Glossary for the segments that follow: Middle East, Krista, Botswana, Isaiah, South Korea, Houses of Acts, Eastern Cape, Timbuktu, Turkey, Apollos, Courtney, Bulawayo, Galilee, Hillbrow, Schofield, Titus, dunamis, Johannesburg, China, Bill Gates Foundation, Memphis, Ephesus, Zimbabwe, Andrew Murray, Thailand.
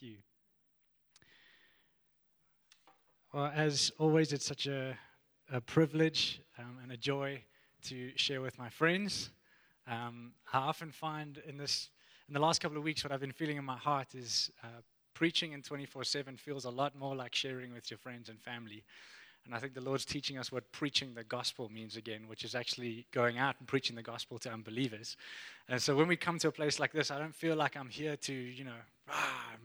Thank you. Well, as always, it's such a privilege and a joy to share with my friends. I often find in the last couple of weeks, what I've been feeling in my heart is preaching in 24/7 feels a lot more like sharing with your friends and family. And I think the Lord's teaching us what preaching the gospel means again, which is actually going out and preaching the gospel to unbelievers. And so when we come to a place like this, I don't feel like I'm here to,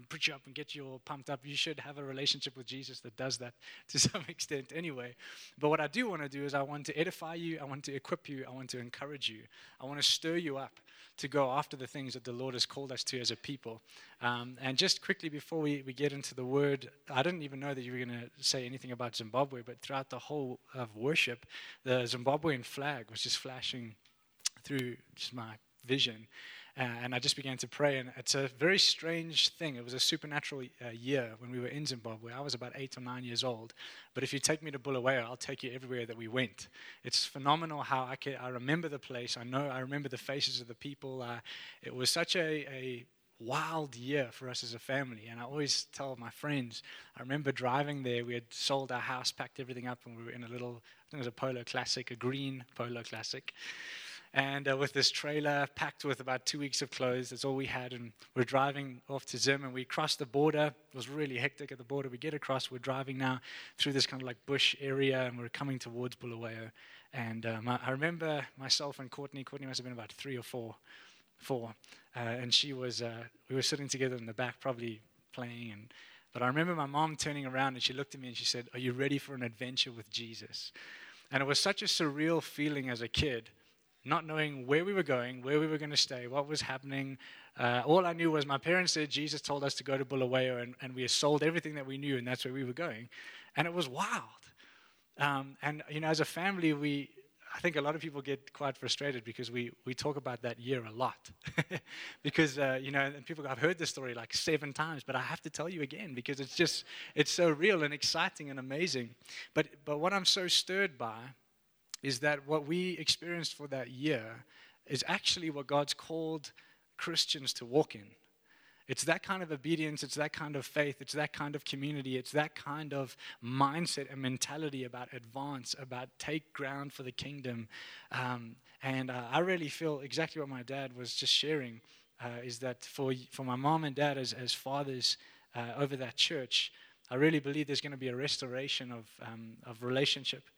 preach up and get you all pumped up. You should have a relationship with Jesus that does that to some extent anyway. But what I do want to do is I want to edify you. I want to equip you. I want to encourage you. I want to stir you up to go after the things that the Lord has called us to as a people. And just quickly before we get into the word, I didn't even know that you were going to say anything about Zimbabwe, but throughout the whole of worship, the Zimbabwean flag was just flashing through just my vision. And I just began to pray, and it's a very strange thing. It was a supernatural year when we were in Zimbabwe. I was about 8 or 9 years old. But if you take me to Bulawayo, I'll take you everywhere that we went. It's phenomenal how I remember the place. I remember the faces of the people. It was such a wild year for us as a family, and I always tell my friends, I remember driving there. We had sold our house, packed everything up, and we were in a green Polo Classic. And with this trailer packed with about 2 weeks of clothes, that's all we had. And we're driving off to Zim, and we crossed the border. It was really hectic at the border. We get across. We're driving now through this kind of like bush area, and we're coming towards Bulawayo. And I remember myself and Courtney. Courtney must have been about 3 or 4, and she was. We were sitting together in the back, probably playing. But I remember my mom turning around, and she looked at me, and she said, "Are you ready for an adventure with Jesus?" And it was such a surreal feeling as a kid, not knowing where we were going, where we were going to stay, what was happening. All I knew was my parents said Jesus told us to go to Bulawayo, and we sold everything that we knew, and that's where we were going. And it was wild. And as a family, I think a lot of people get quite frustrated because we talk about that year a lot. Because, and people go, I've heard this story like 7 times, but I have to tell you again because it's so real and exciting and amazing. But what I'm so stirred by is that what we experienced for that year is actually what God's called Christians to walk in. It's that kind of obedience, it's that kind of faith, it's that kind of community, it's that kind of mindset and mentality about advance, about take ground for the kingdom. I really feel exactly what my dad was just sharing, is that for my mom and dad as fathers over that church, I really believe there's going to be a restoration of relationship.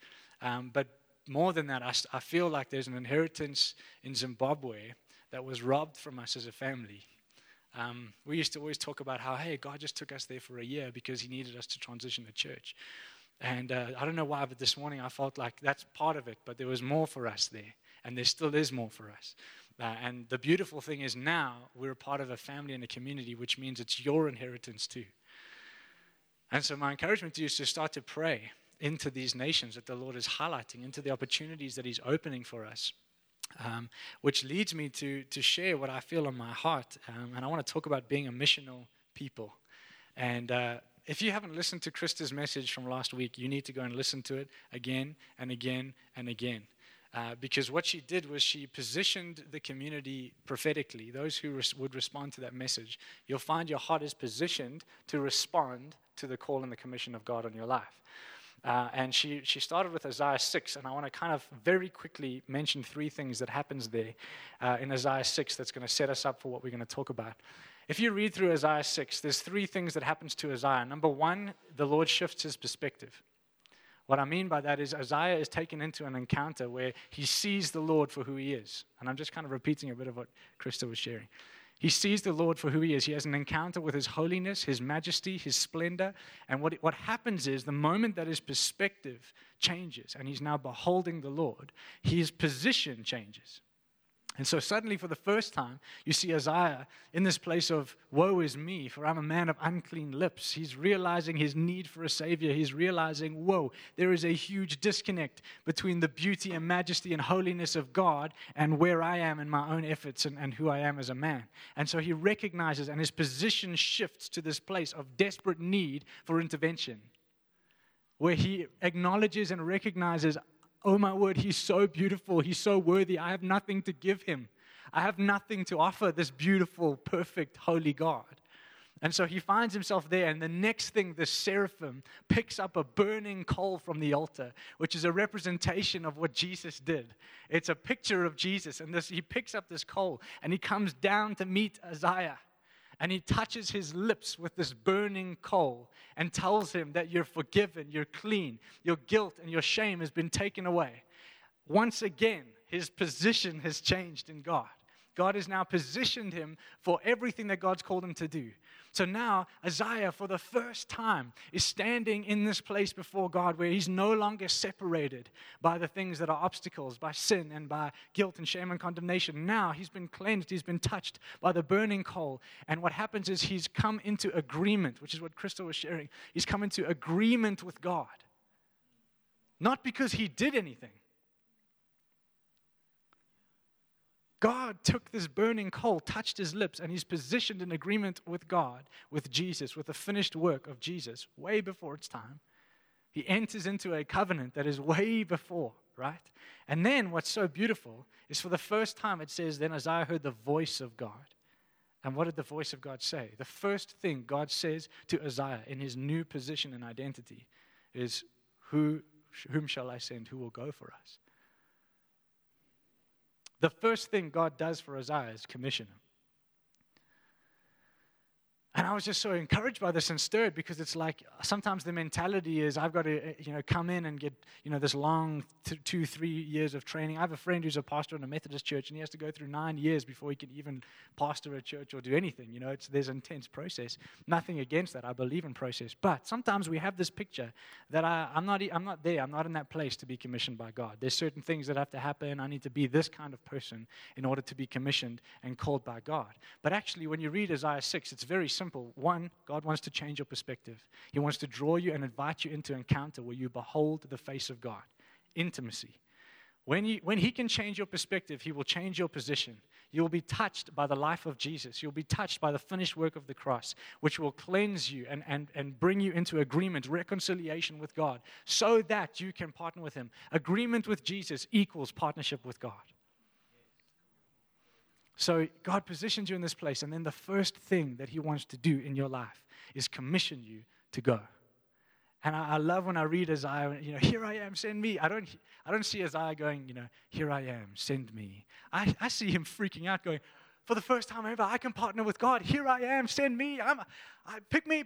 But more than that, I feel like there's an inheritance in Zimbabwe that was robbed from us as a family. We used to always talk about how, hey, God just took us there for a year because he needed us to transition to church. And I don't know why, but this morning I felt like that's part of it, but there was more for us there, and there still is more for us. And the beautiful thing is now we're a part of a family and a community, which means it's your inheritance too. And so my encouragement to you is to start to pray into these nations that the Lord is highlighting, into the opportunities that he's opening for us, which leads me to share what I feel on my heart. And I want to talk about being a missional people. And if you haven't listened to Krista's message from last week, you need to go and listen to it again and again and again. Because what she did was she positioned the community prophetically, those who would respond to that message. You'll find your heart is positioned to respond to the call and the commission of God on your life. And she started with Isaiah 6, and I want to kind of very quickly mention 3 things that happens there in Isaiah 6 that's going to set us up for what we're going to talk about. If you read through Isaiah 6, there's 3 things that happens to Isaiah. Number 1, the Lord shifts his perspective. What I mean by that is Isaiah is taken into an encounter where he sees the Lord for who he is. And I'm just kind of repeating a bit of what Krista was sharing. He sees the Lord for who he is. He has an encounter with his holiness, his majesty, his splendor. And what happens is the moment that his perspective changes and he's now beholding the Lord, his position changes. And so suddenly for the first time, you see Isaiah in this place of, woe is me, for I'm a man of unclean lips. He's realizing his need for a savior. He's realizing, whoa, there is a huge disconnect between the beauty and majesty and holiness of God and where I am in my own efforts and who I am as a man. And so he recognizes, and his position shifts to this place of desperate need for intervention, where he acknowledges and recognizes, oh my word, he's so beautiful, he's so worthy, I have nothing to give him. I have nothing to offer this beautiful, perfect, holy God. And so he finds himself there, and the next thing, the seraphim picks up a burning coal from the altar, which is a representation of what Jesus did. It's a picture of Jesus, and he picks up this coal, and he comes down to meet Isaiah, and he touches his lips with this burning coal and tells him that you're forgiven, you're clean, your guilt and your shame has been taken away. Once again, his position has changed in God. God has now positioned him for everything that God's called him to do. So now, Isaiah, for the first time, is standing in this place before God where he's no longer separated by the things that are obstacles, by sin and by guilt and shame and condemnation. Now, he's been cleansed, he's been touched by the burning coal. And what happens is he's come into agreement, which is what Crystal was sharing. He's come into agreement with God. Not because he did anything. God took this burning coal, touched his lips, and he's positioned in agreement with God, with Jesus, with the finished work of Jesus, way before its time. He enters into a covenant that is way before, right? And then what's so beautiful is for the first time it says, then Isaiah heard the voice of God. And what did the voice of God say? The first thing God says to Isaiah in his new position and identity is, whom shall I send? Who will go for us? The first thing God does for Isaiah is commission him. And I was just so encouraged by this and stirred because it's like sometimes the mentality is I've got to come in and get this long 2-3 years of training. I have a friend who's a pastor in a Methodist church and he has to go through 9 years before he can even pastor a church or do anything. There's an intense process. Nothing against that. I believe in process. But sometimes we have this picture that I'm not there. I'm not in that place to be commissioned by God. There's certain things that have to happen. I need to be this kind of person in order to be commissioned and called by God. But actually, when you read Isaiah 6, it's very simple. One, God wants to change your perspective. He wants to draw you and invite you into encounter where you behold the face of God. Intimacy. When he can change your perspective, he will change your position. You will be touched by the life of Jesus. You'll be touched by the finished work of the cross, which will cleanse you and bring you into agreement, reconciliation with God, so that you can partner with him. Agreement with Jesus equals partnership with God. So God positions you in this place, and then the first thing that he wants to do in your life is commission you to go. And I love when I read Isaiah, here I am, send me. I don't see Isaiah going, here I am, send me. I see him freaking out going, for the first time ever, I can partner with God. Here I am, send me. Pick me.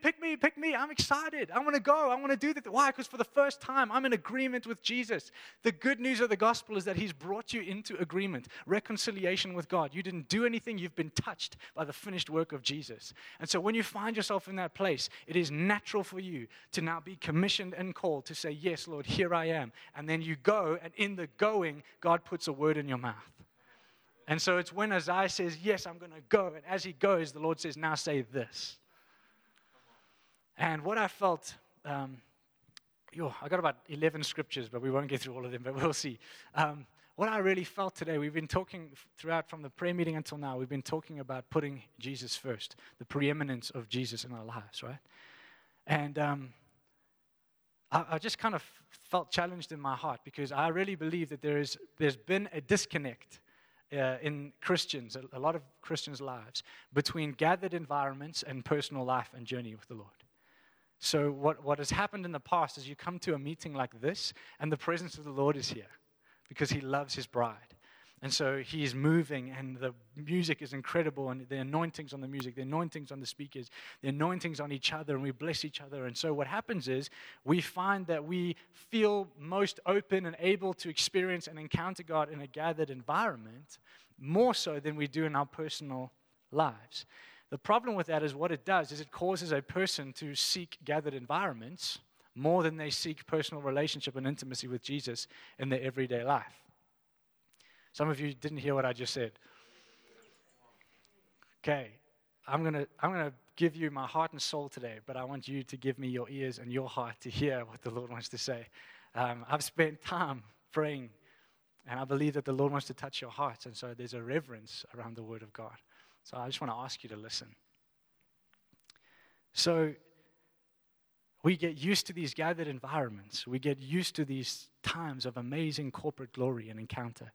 I'm excited. I want to go. I want to do that. Why? Because for the first time, I'm in agreement with Jesus. The good news of the gospel is that he's brought you into agreement, reconciliation with God. You didn't do anything. You've been touched by the finished work of Jesus. And so when you find yourself in that place, it is natural for you to now be commissioned and called to say, yes, Lord, here I am. And then you go, and in the going, God puts a word in your mouth. And so it's when Isaiah says, yes, I'm going to go. And as he goes, the Lord says, now say this. And what I felt, I got about 11 scriptures, but we won't get through all of them, but we'll see. What I really felt today, we've been talking throughout from the prayer meeting until now, we've been talking about putting Jesus first, the preeminence of Jesus in our lives, right? And I just kind of felt challenged in my heart because I really believe that there's been a disconnect in Christians, a lot of Christians' lives, between gathered environments and personal life and journey with the Lord. So what has happened in the past is you come to a meeting like this, and the presence of the Lord is here because he loves his bride. And so he's moving, and the music is incredible, and the anointings on the music, the anointings on the speakers, the anointings on each other, and we bless each other. And so what happens is we find that we feel most open and able to experience and encounter God in a gathered environment more so than we do in our personal lives. The problem with that is what it does is it causes a person to seek gathered environments more than they seek personal relationship and intimacy with Jesus in their everyday life. Some of you didn't hear what I just said. Okay, I'm gonna give you my heart and soul today, but I want you to give me your ears and your heart to hear what the Lord wants to say. I've spent time praying, and I believe that the Lord wants to touch your hearts, and so there's a reverence around the Word of God. So I just want to ask you to listen. So we get used to these gathered environments. We get used to these times of amazing corporate glory and encounter.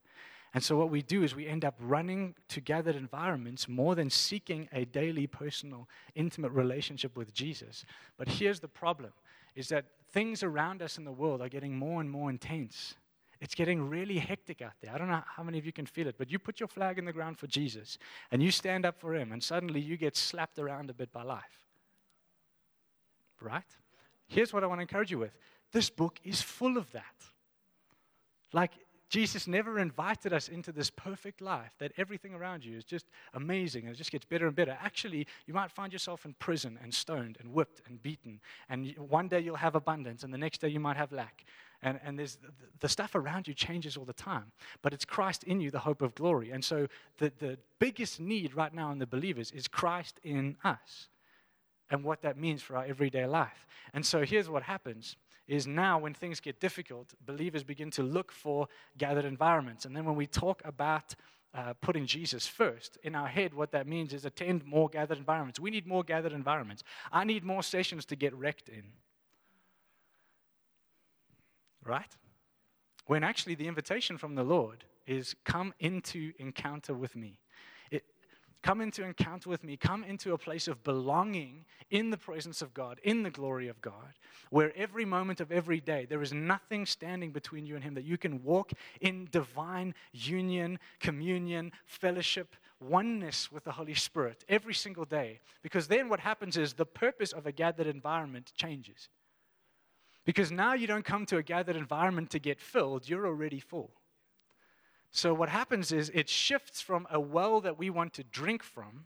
And so what we do is we end up running to gathered environments more than seeking a daily, personal, intimate relationship with Jesus. But here's the problem, is that things around us in the world are getting more and more intense. It's getting really hectic out there. I don't know how many of you can feel it, but you put your flag in the ground for Jesus, and you stand up for him, and suddenly you get slapped around a bit by life. Right? Here's what I want to encourage you with. This book is full of that. Like, Jesus never invited us into this perfect life that everything around you is just amazing and it just gets better and better. Actually, you might find yourself in prison and stoned and whipped and beaten. And one day you'll have abundance and the next day you might have lack. And there's the stuff around you changes all the time. But it's Christ in you, the hope of glory. And so the biggest need right now in the believers is Christ in us and what that means for our everyday life. And so here's what happens. Is now when things get difficult, believers begin to look for gathered environments. And then when we talk about putting Jesus first, in our head what that means is attend more gathered environments. We need more gathered environments. I need more sessions to get wrecked in. Right? When actually the invitation from the Lord is come into encounter with me. Come into encounter with me. Come into a place of belonging in the presence of God, in the glory of God, where every moment of every day, there is nothing standing between you and him, that you can walk in divine union, communion, fellowship, oneness with the Holy Spirit every single day. Because then what happens is the purpose of a gathered environment changes. Because now you don't come to a gathered environment to get filled. You're already full. So what happens is it shifts from a well that we want to drink from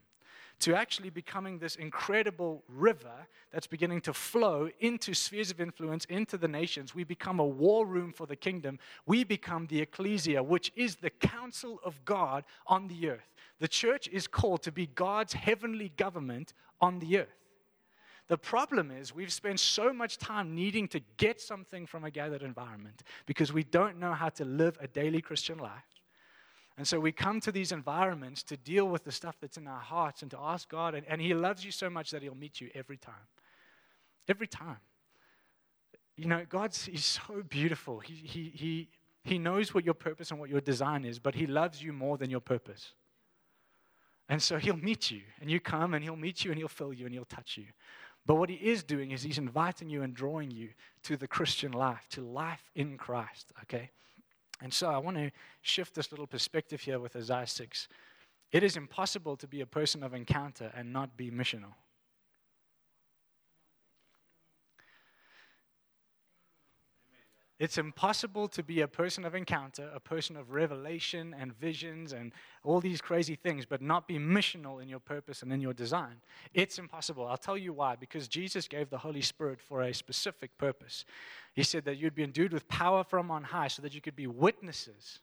to actually becoming this incredible river that's beginning to flow into spheres of influence, into the nations. We become a war room for the kingdom. We become the ecclesia, which is the council of God on the earth. The church is called to be God's heavenly government on the earth. The problem is we've spent so much time needing to get something from a gathered environment because we don't know how to live a daily Christian life. And so we come to these environments to deal with the stuff that's in our hearts and to ask God. And he loves you so much that he'll meet you every time. Every time. You know, He's so beautiful. He knows what your purpose and what your design is, but he loves you more than your purpose. And so he'll meet you. And you come and he'll meet you and he'll fill you and he'll touch you. But what he is doing is he's inviting you and drawing you to the Christian life, to life in Christ, okay? And so I want to shift this little perspective here with Isaiah 6. It is impossible to be a person of encounter and not be missional. It's impossible to be a person of encounter, a person of revelation and visions and all these crazy things, but not be missional in your purpose and in your design. It's impossible. I'll tell you why. Because Jesus gave the Holy Spirit for a specific purpose. He said that you'd be endued with power from on high so that you could be witnesses.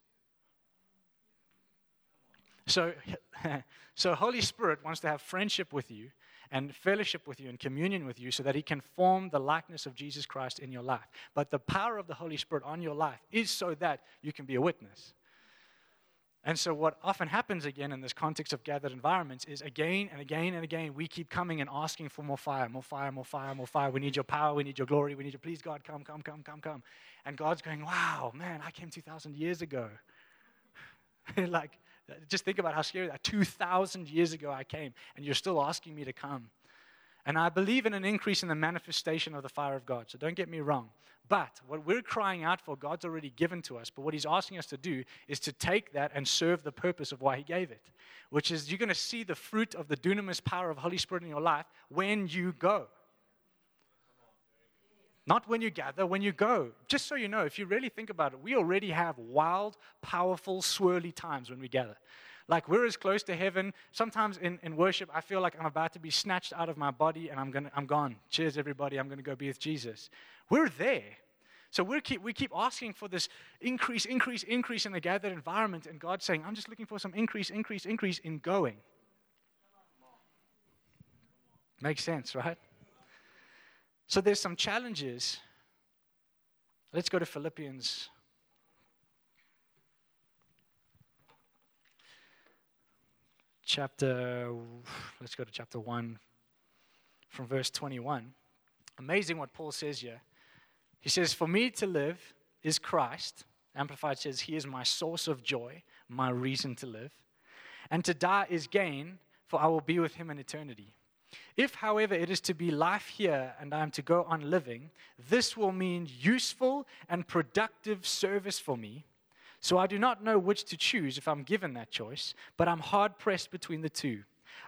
So Holy Spirit wants to have friendship with you and fellowship with you and communion with you so that he can form the likeness of Jesus Christ in your life. But the power of the Holy Spirit on your life is so that you can be a witness. And so what often happens again in this context of gathered environments is again and again and again, we keep coming and asking for more fire, more fire, more fire, more fire. We need your power. We need your glory. We need your, please, God, come. And God's going, wow, man, I came 2,000 years ago. Like, just think about how scary that. 2,000 years ago I came, and you're still asking me to come. And I believe in an increase in the manifestation of the fire of God, so don't get me wrong. But what we're crying out for, God's already given to us. But what he's asking us to do is to take that and serve the purpose of why he gave it, which is you're going to see the fruit of the dunamis power of Holy Spirit in your life when you go. Not when you gather, when you go. Just so you know, if you really think about it, we already have wild, powerful, swirly times when we gather. Like, we're as close to heaven. Sometimes in worship, I feel like I'm about to be snatched out of my body and I'm gone. Cheers, everybody. I'm going to go be with Jesus. We're there. So we keep asking for this increase in the gathered environment. And God's saying, I'm just looking for some increase in going. Makes sense, right? So there's some challenges. Let's go to Philippians. Chapter 1 from verse 21. Amazing what Paul says here. He says, for me to live is Christ Amplified says, He is my source of joy, my reason to live. And to die is gain, for I will be with Him in eternity. If, however, it is to be life here and I am to go on living, this will mean useful and productive service for me. So I do not know which to choose if I'm given that choice, but I'm hard-pressed between the two.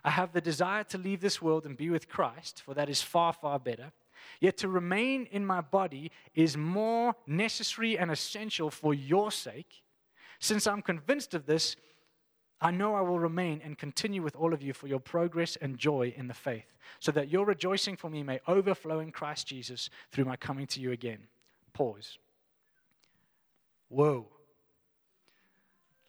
I have the desire to leave this world and be with Christ, for that is far, far better. Yet to remain in my body is more necessary and essential for your sake. Since I'm convinced of this, I know I will remain and continue with all of you for your progress and joy in the faith, so that your rejoicing for me may overflow in Christ Jesus through my coming to you again. Pause. Whoa.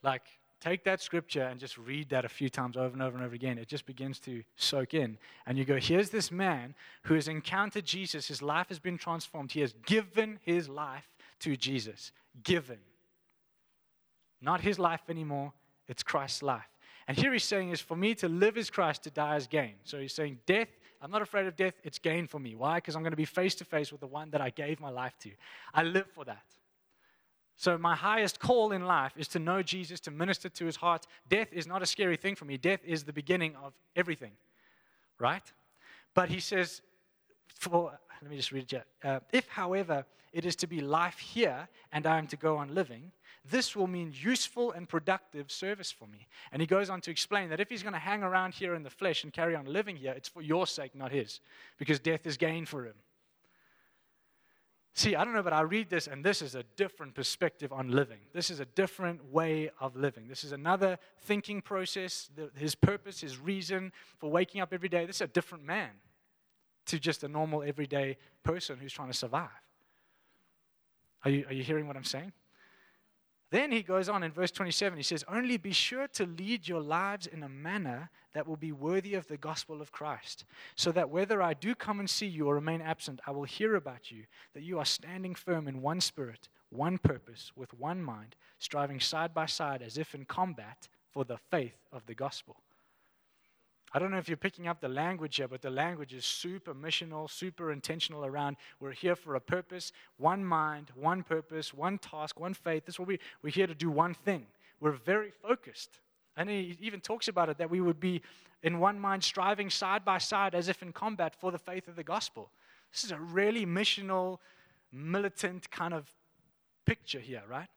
Like, take that scripture and just read that a few times over and over and over again. It just begins to soak in. And you go, here's this man who has encountered Jesus. His life has been transformed. He has given his life to Jesus. Given. Not his life anymore. It's Christ's life. And here he's saying is, for me to live is Christ, to die is gain. So he's saying, death, I'm not afraid of death. It's gain for me. Why? Because I'm going to be face to face with the one that I gave my life to. I live for that. So my highest call in life is to know Jesus, to minister to his heart. Death is not a scary thing for me. Death is the beginning of everything, right? But he says, let me just read it. If, however, it is to be life here and I am to go on living, this will mean useful and productive service for me. And he goes on to explain that if he's going to hang around here in the flesh and carry on living here, it's for your sake, not his, because death is gain for him. See, I don't know, but I read this, and this is a different perspective on living. This is a different way of living. This is another thinking process, his purpose, his reason for waking up every day. This is a different man to just a normal, everyday person who's trying to survive. Are you hearing what I'm saying? Then he goes on in verse 27. He says, only be sure to lead your lives in a manner that will be worthy of the gospel of Christ, so that whether I do come and see you or remain absent, I will hear about you, that you are standing firm in one spirit, one purpose, with one mind, striving side by side as if in combat for the faith of the gospel. I don't know if you're picking up the language here, but the language is super missional, super intentional around we're here for a purpose, one mind, one purpose, one task, one faith. This will be, we're here to do one thing. We're very focused. And he even talks about it, that we would be in one mind striving side by side as if in combat for the faith of the gospel. This is a really missional, militant kind of picture here, right?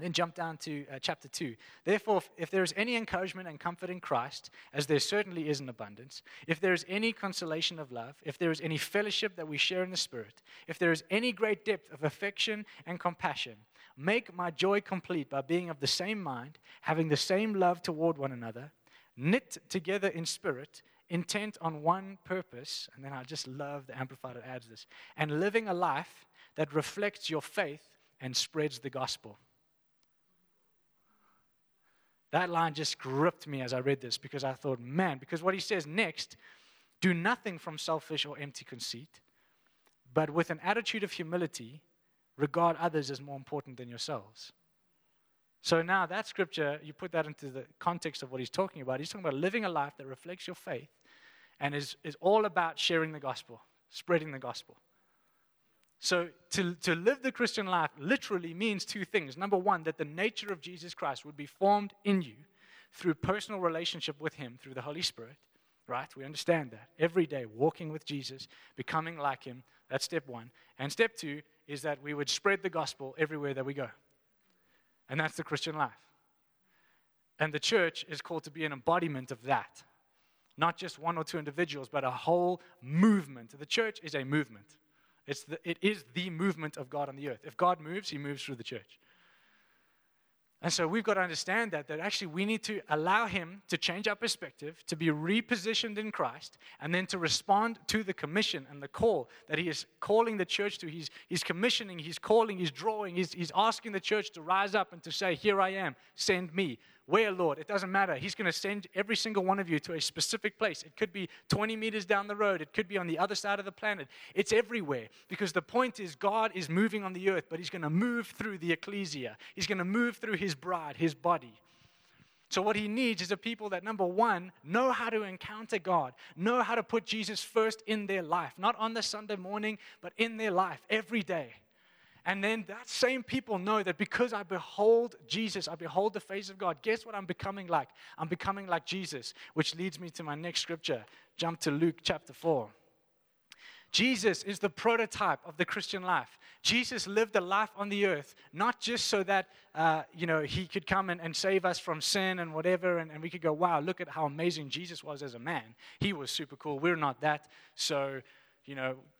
Then jump down to chapter 2. Therefore, if there is any encouragement and comfort in Christ, as there certainly is in abundance, if there is any consolation of love, if there is any fellowship that we share in the Spirit, if there is any great depth of affection and compassion, make my joy complete by being of the same mind, having the same love toward one another, knit together in spirit, intent on one purpose, and then I just love the Amplified that adds this, and living a life that reflects your faith and spreads the gospel. That line just gripped me as I read this because I thought, man, because what he says next, do nothing from selfish or empty conceit, but with an attitude of humility, regard others as more important than yourselves. So now that scripture, you put that into the context of what he's talking about. He's talking about living a life that reflects your faith and is all about sharing the gospel, spreading the gospel. So to live the Christian life literally means two things. Number one, that the nature of Jesus Christ would be formed in you through personal relationship with Him, through the Holy Spirit, right? We understand that. Every day, walking with Jesus, becoming like Him, that's step one. And step two is that we would spread the gospel everywhere that we go. And that's the Christian life. And the church is called to be an embodiment of that. Not just one or two individuals, but a whole movement. The church is a movement. It is the movement of God on the earth. If God moves, He moves through the church. And so we've got to understand that actually we need to allow Him to change our perspective, to be repositioned in Christ, and then to respond to the commission and the call that He is calling the church to. He's commissioning, He's calling, He's drawing, He's asking the church to rise up and to say, here I am, send me. Where, Lord? It doesn't matter. He's going to send every single one of you to a specific place. It could be 20 meters down the road. It could be on the other side of the planet. It's everywhere because the point is God is moving on the earth, but He's going to move through the ecclesia. He's going to move through His bride, His body. So what He needs is a people that, number one, know how to encounter God, know how to put Jesus first in their life, not on the Sunday morning, but in their life every day. And then that same people know that because I behold Jesus, I behold the face of God, guess what I'm becoming like? I'm becoming like Jesus, which leads me to my next scripture. Jump to Luke chapter 4. Jesus is the prototype of the Christian life. Jesus lived a life on the earth, not just so that, he could come and save us from sin and whatever, and we could go, wow, look at how amazing Jesus was as a man. He was super cool. We're not that, so,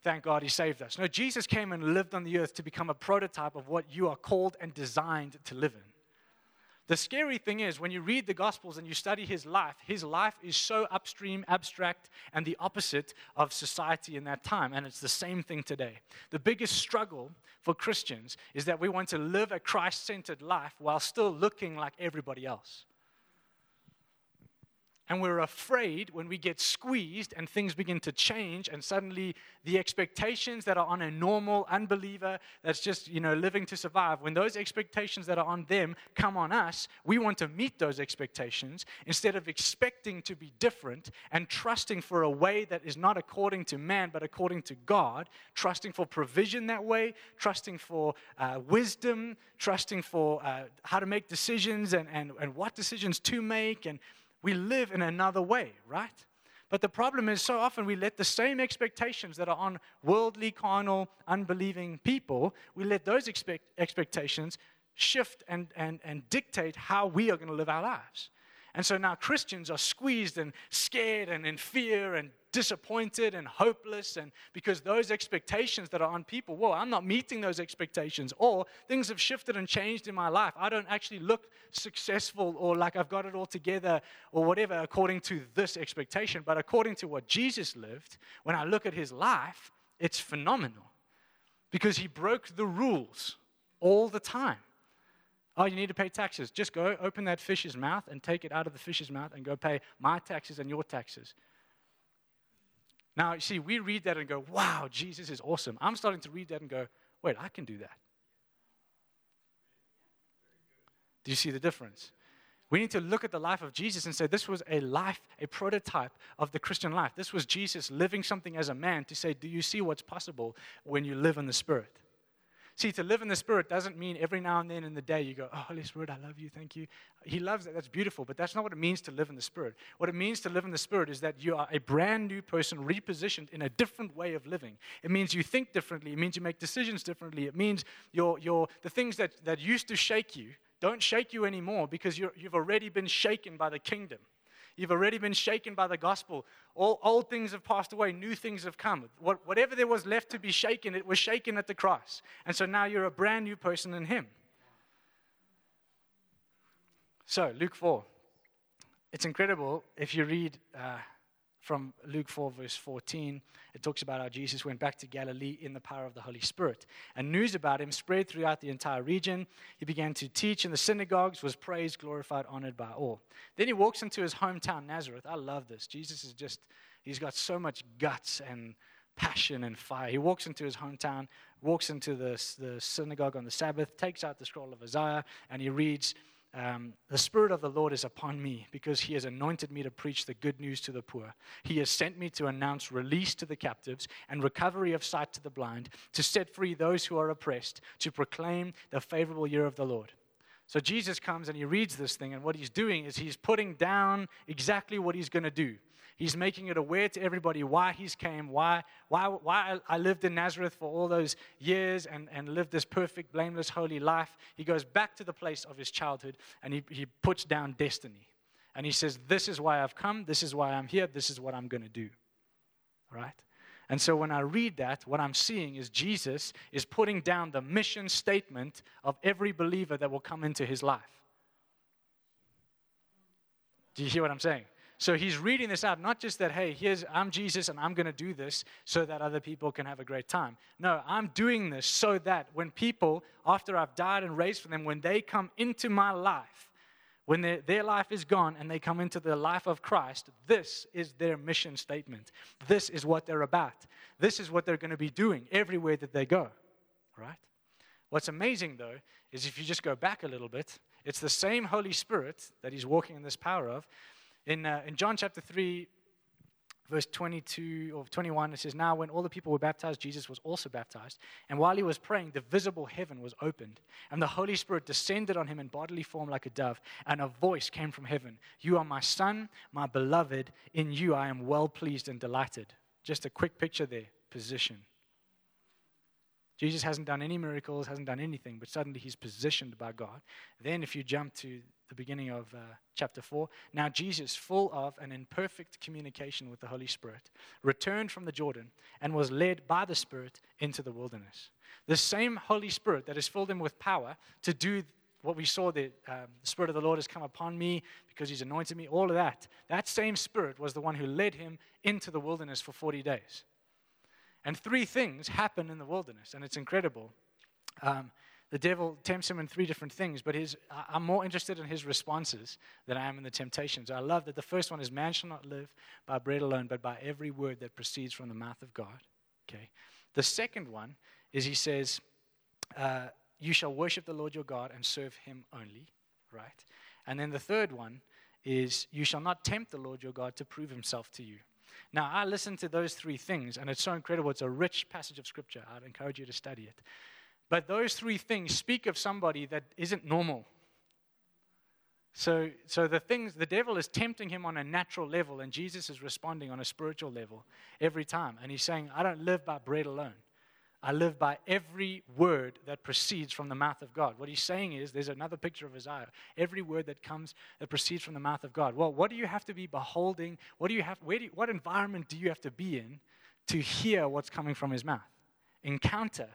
thank God he saved us. No, Jesus came and lived on the earth to become a prototype of what you are called and designed to live in. The scary thing is, when you read the Gospels and you study his life is so upstream, abstract, and the opposite of society in that time, and it's the same thing today. The biggest struggle for Christians is that we want to live a Christ-centered life while still looking like everybody else. And we're afraid when we get squeezed and things begin to change and suddenly the expectations that are on a normal unbeliever that's just, living to survive, when those expectations that are on them come on us, we want to meet those expectations instead of expecting to be different and trusting for a way that is not according to man but according to God, trusting for provision that way, trusting for wisdom, trusting for how to make decisions and what decisions to make, and we live in another way, right? But the problem is so often we let the same expectations that are on worldly, carnal, unbelieving people, we let those expectations shift and dictate how we are going to live our lives. And so now Christians are squeezed and scared and in fear and disappointed and hopeless, and because those expectations that are on people, well, I'm not meeting those expectations, or things have shifted and changed in my life. I don't actually look successful or like I've got it all together or whatever according to this expectation, but according to what Jesus lived, when I look at his life, it's phenomenal because he broke the rules all the time. Oh, you need to pay taxes. Just go open that fish's mouth and take it out of the fish's mouth and go pay my taxes and your taxes. Now, you see, we read that and go, wow, Jesus is awesome. I'm starting to read that and go, wait, I can do that. Do you see the difference? We need to look at the life of Jesus and say, this was a life, a prototype of the Christian life. This was Jesus living something as a man to say, do you see what's possible when you live in the Spirit? See, to live in the Spirit doesn't mean every now and then in the day you go, oh, Holy Spirit, I love you, thank you. He loves that. That's beautiful, but that's not what it means to live in the Spirit. What it means to live in the Spirit is that you are a brand new person repositioned in a different way of living. It means you think differently. It means you make decisions differently. It means the things that used to shake you don't shake you anymore because you've already been shaken by the kingdom. You've already been shaken by the gospel. All old things have passed away. New things have come. Whatever there was left to be shaken, it was shaken at the cross. And so now you're a brand new person in him. So, Luke 4. It's incredible if you read from Luke 4 verse 14. It talks about how Jesus went back to Galilee in the power of the Holy Spirit. And news about him spread throughout the entire region. He began to teach in the synagogues, was praised, glorified, honored by all. Then he walks into his hometown, Nazareth. I love this. Jesus is just, he's got so much guts and passion and fire. He walks into his hometown, walks into the synagogue on the Sabbath, takes out the scroll of Isaiah, and he reads, the Spirit of the Lord is upon me because he has anointed me to preach the good news to the poor. He has sent me to announce release to the captives and recovery of sight to the blind, to set free those who are oppressed, to proclaim the favorable year of the Lord. So Jesus comes and he reads this thing, and what he's doing is he's putting down exactly what he's going to do. He's making it aware to everybody why he's came, why I lived in Nazareth for all those years and lived this perfect, blameless, holy life. He goes back to the place of his childhood, and he puts down destiny. And he says, this is why I've come, this is why I'm here, this is what I'm going to do. All right? And so when I read that, what I'm seeing is Jesus is putting down the mission statement of every believer that will come into his life. Do you hear what I'm saying? So he's reading this out, not just that, hey, I'm Jesus and I'm going to do this so that other people can have a great time. No, I'm doing this so that when people, after I've died and raised for them, when they come into my life, when their life is gone and they come into the life of Christ, this is their mission statement. This is what they're about. This is what they're going to be doing everywhere that they go, right? What's amazing, though, is if you just go back a little bit, it's the same Holy Spirit that he's walking in this power of. In John chapter 3, Verse 22 or 21, it says, "Now when all the people were baptized, Jesus was also baptized. And while he was praying, the visible heaven was opened. And the Holy Spirit descended on him in bodily form like a dove. And a voice came from heaven, 'You are my son, my beloved. In you I am well pleased and delighted.'" Just a quick picture there, position. Jesus hasn't done any miracles, hasn't done anything, but suddenly he's positioned by God. Then if you jump to the beginning of chapter 4, "Now Jesus, full of and in perfect communication with the Holy Spirit, returned from the Jordan and was led by the Spirit into the wilderness." The same Holy Spirit that has filled him with power to do what we saw, the Spirit of the Lord has come upon me because he's anointed me, all of that. That same Spirit was the one who led him into the wilderness for 40 days. And three things happen in the wilderness, and it's incredible. The devil tempts him in three different things, but I'm more interested in his responses than I am in the temptations. I love that the first one is, "Man shall not live by bread alone, but by every word that proceeds from the mouth of God." Okay. The second one is he says, "You shall worship the Lord your God and serve him only." Right? And then the third one is, "You shall not tempt the Lord your God to prove himself to you." Now, I listened to those three things, and it's so incredible. It's a rich passage of Scripture. I'd encourage you to study it. But those three things speak of somebody that isn't normal. So the devil is tempting him on a natural level, and Jesus is responding on a spiritual level every time. And he's saying, "I don't live by bread alone. I live by every word that proceeds from the mouth of God." What he's saying is, there's another picture of Isaiah. Every word that proceeds from the mouth of God. Well, what do you have to be beholding? What environment do you have to be in to hear what's coming from his mouth? Encounter.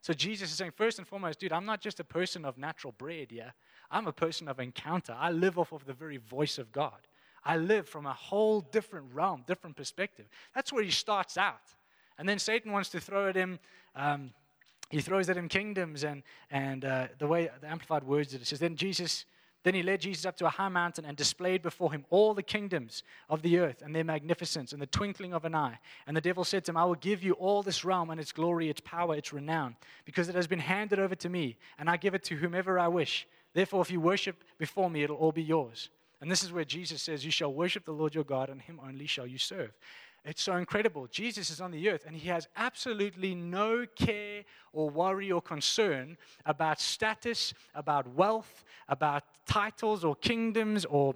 So Jesus is saying, first and foremost, dude, I'm not just a person of natural bread, yeah? I'm a person of encounter. I live off of the very voice of God. I live from a whole different realm, different perspective. That's where he starts out. And then Satan wants to throw at him, he throws at him kingdoms, and the way the Amplified words it, it says, Then he led Jesus up to a high mountain and displayed before him all the kingdoms of the earth and their magnificence and the twinkling of an eye. And the devil said to him, "I will give you all this realm and its glory, its power, its renown, because it has been handed over to me, and I give it to whomever I wish. Therefore, if you worship before me, it'll all be yours." And this is where Jesus says, "You shall worship the Lord your God, and him only shall you serve." It's so incredible. Jesus is on the earth, and he has absolutely no care or worry or concern about status, about wealth, about titles or kingdoms or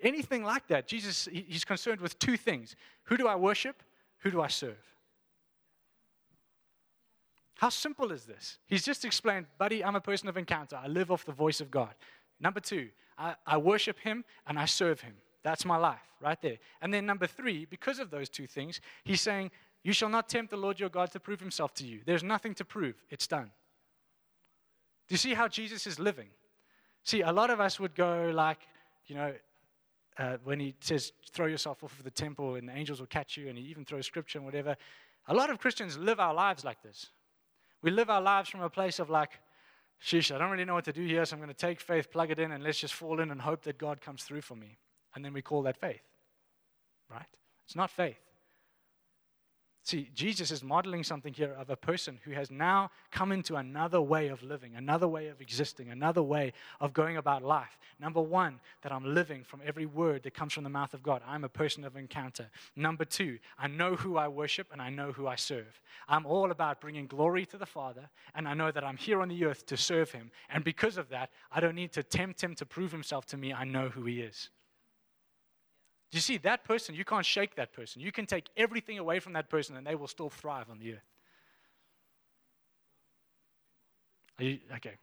anything like that. Jesus, he's concerned with two things. Who do I worship? Who do I serve? How simple is this? He's just explained, buddy, I'm a person of encounter. I live off the voice of God. Number two, I worship him and I serve him. That's my life right there. And then number three, because of those two things, he's saying, "You shall not tempt the Lord your God to prove himself to you." There's nothing to prove. It's done. Do you see how Jesus is living? See, a lot of us would go like, when he says, "Throw yourself off of the temple and the angels will catch you," and he even throws scripture and whatever. A lot of Christians live our lives like this. We live our lives from a place of like, sheesh, I don't really know what to do here, so I'm going to take faith, plug it in, and let's just fall in and hope that God comes through for me. And then we call that faith, right? It's not faith. See, Jesus is modeling something here of a person who has now come into another way of living, another way of existing, another way of going about life. Number one, that I'm living from every word that comes from the mouth of God. I'm a person of encounter. Number two, I know who I worship and I know who I serve. I'm all about bringing glory to the Father, and I know that I'm here on the earth to serve him. And because of that, I don't need to tempt him to prove himself to me. I know who he is. Do you see, that person, you can't shake that person. You can take everything away from that person and they will still thrive on the earth. Are you, okay.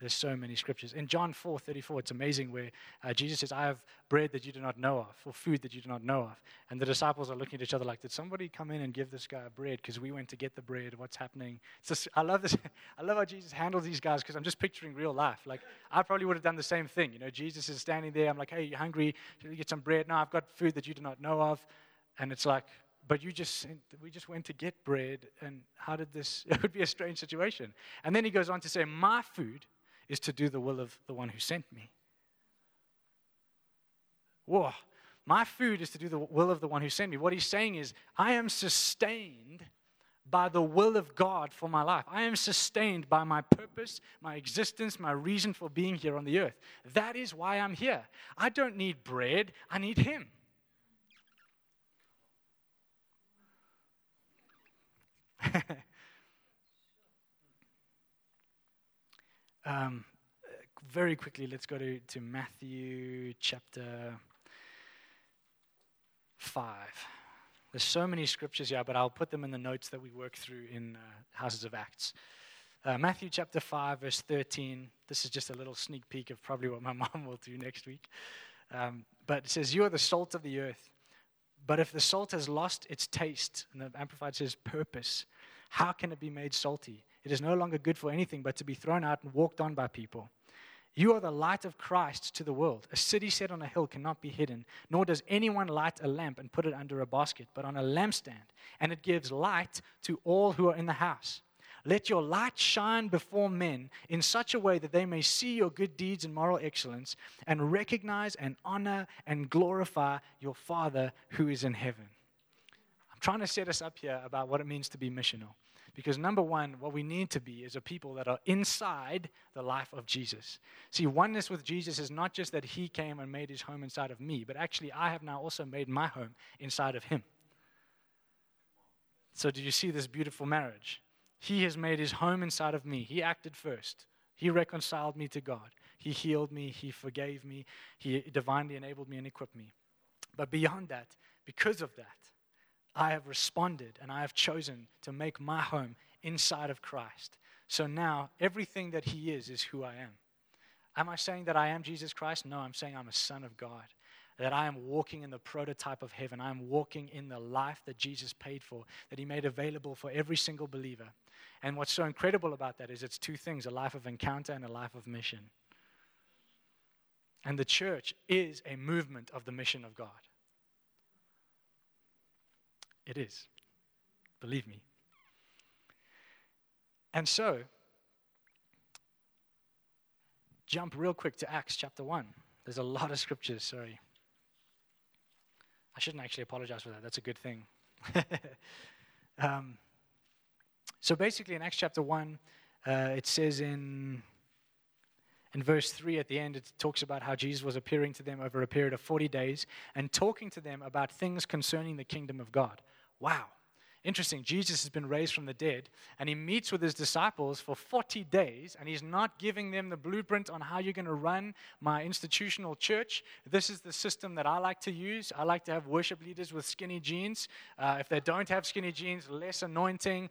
There's so many scriptures. In John 4:34, it's amazing where Jesus says, "I have bread that you do not know of," or food that you do not know of. And the disciples are looking at each other like, did somebody come in and give this guy bread? Because we went to get the bread. What's happening? It's just, I love this. I love how Jesus handles these guys, because I'm just picturing real life. Like, I probably would have done the same thing. You know, Jesus is standing there. I'm like, "Hey, you hungry? Should we get some bread?" "No, I've got food that you do not know of." And it's like, but we just went to get bread. And how did this? It would be a strange situation. And then he goes on to say, "My food is to do the will of the one who sent me." Whoa. My food is to do the will of the one who sent me. What he's saying is, I am sustained by the will of God for my life. I am sustained by my purpose, my existence, my reason for being here on the earth. That is why I'm here. I don't need bread. I need Him. Very quickly, let's go to Matthew chapter 5. There's so many scriptures here, but I'll put them in the notes that we work through in Houses of Acts. Matthew chapter 5, verse 13. This is just a little sneak peek of probably what my mom will do next week. But it says, "You are the salt of the earth. But if the salt has lost its taste," and the Amplified says purpose, "how can it be made salty? It is no longer good for anything but to be thrown out and walked on by people. You are the light of Christ to the world. A city set on a hill cannot be hidden, nor does anyone light a lamp and put it under a basket, but on a lampstand, and it gives light to all who are in the house. Let your light shine before men in such a way that they may see your good deeds and moral excellence, and recognize and honor and glorify your Father who is in heaven." I'm trying to set us up here about what it means to be missional. Because number one, what we need to be is a people that are inside the life of Jesus. See, oneness with Jesus is not just that He came and made His home inside of me, but actually I have now also made my home inside of Him. So do you see this beautiful marriage? He has made His home inside of me. He acted first. He reconciled me to God. He healed me. He forgave me. He divinely enabled me and equipped me. But beyond that, because of that, I have responded and I have chosen to make my home inside of Christ. So now everything that He is who I am. Am I saying that I am Jesus Christ? No, I'm saying I'm a son of God, that I am walking in the prototype of heaven. I am walking in the life that Jesus paid for, that He made available for every single believer. And what's so incredible about that is it's two things, a life of encounter and a life of mission. And the church is a movement of the mission of God. It is. Believe me. And so, jump real quick to Acts chapter 1. There's a lot of scriptures, sorry. I shouldn't actually apologize for that. That's a good thing. So basically in Acts chapter 1, it says in verse 3 at the end, it talks about how Jesus was appearing to them over a period of 40 days and talking to them about things concerning the kingdom of God. Wow. Interesting. Jesus has been raised from the dead, and He meets with His disciples for 40 days, and He's not giving them the blueprint on how you're going to run my institutional church. This is the system that I like to use. I like to have worship leaders with skinny jeans. If they don't have skinny jeans, less anointing.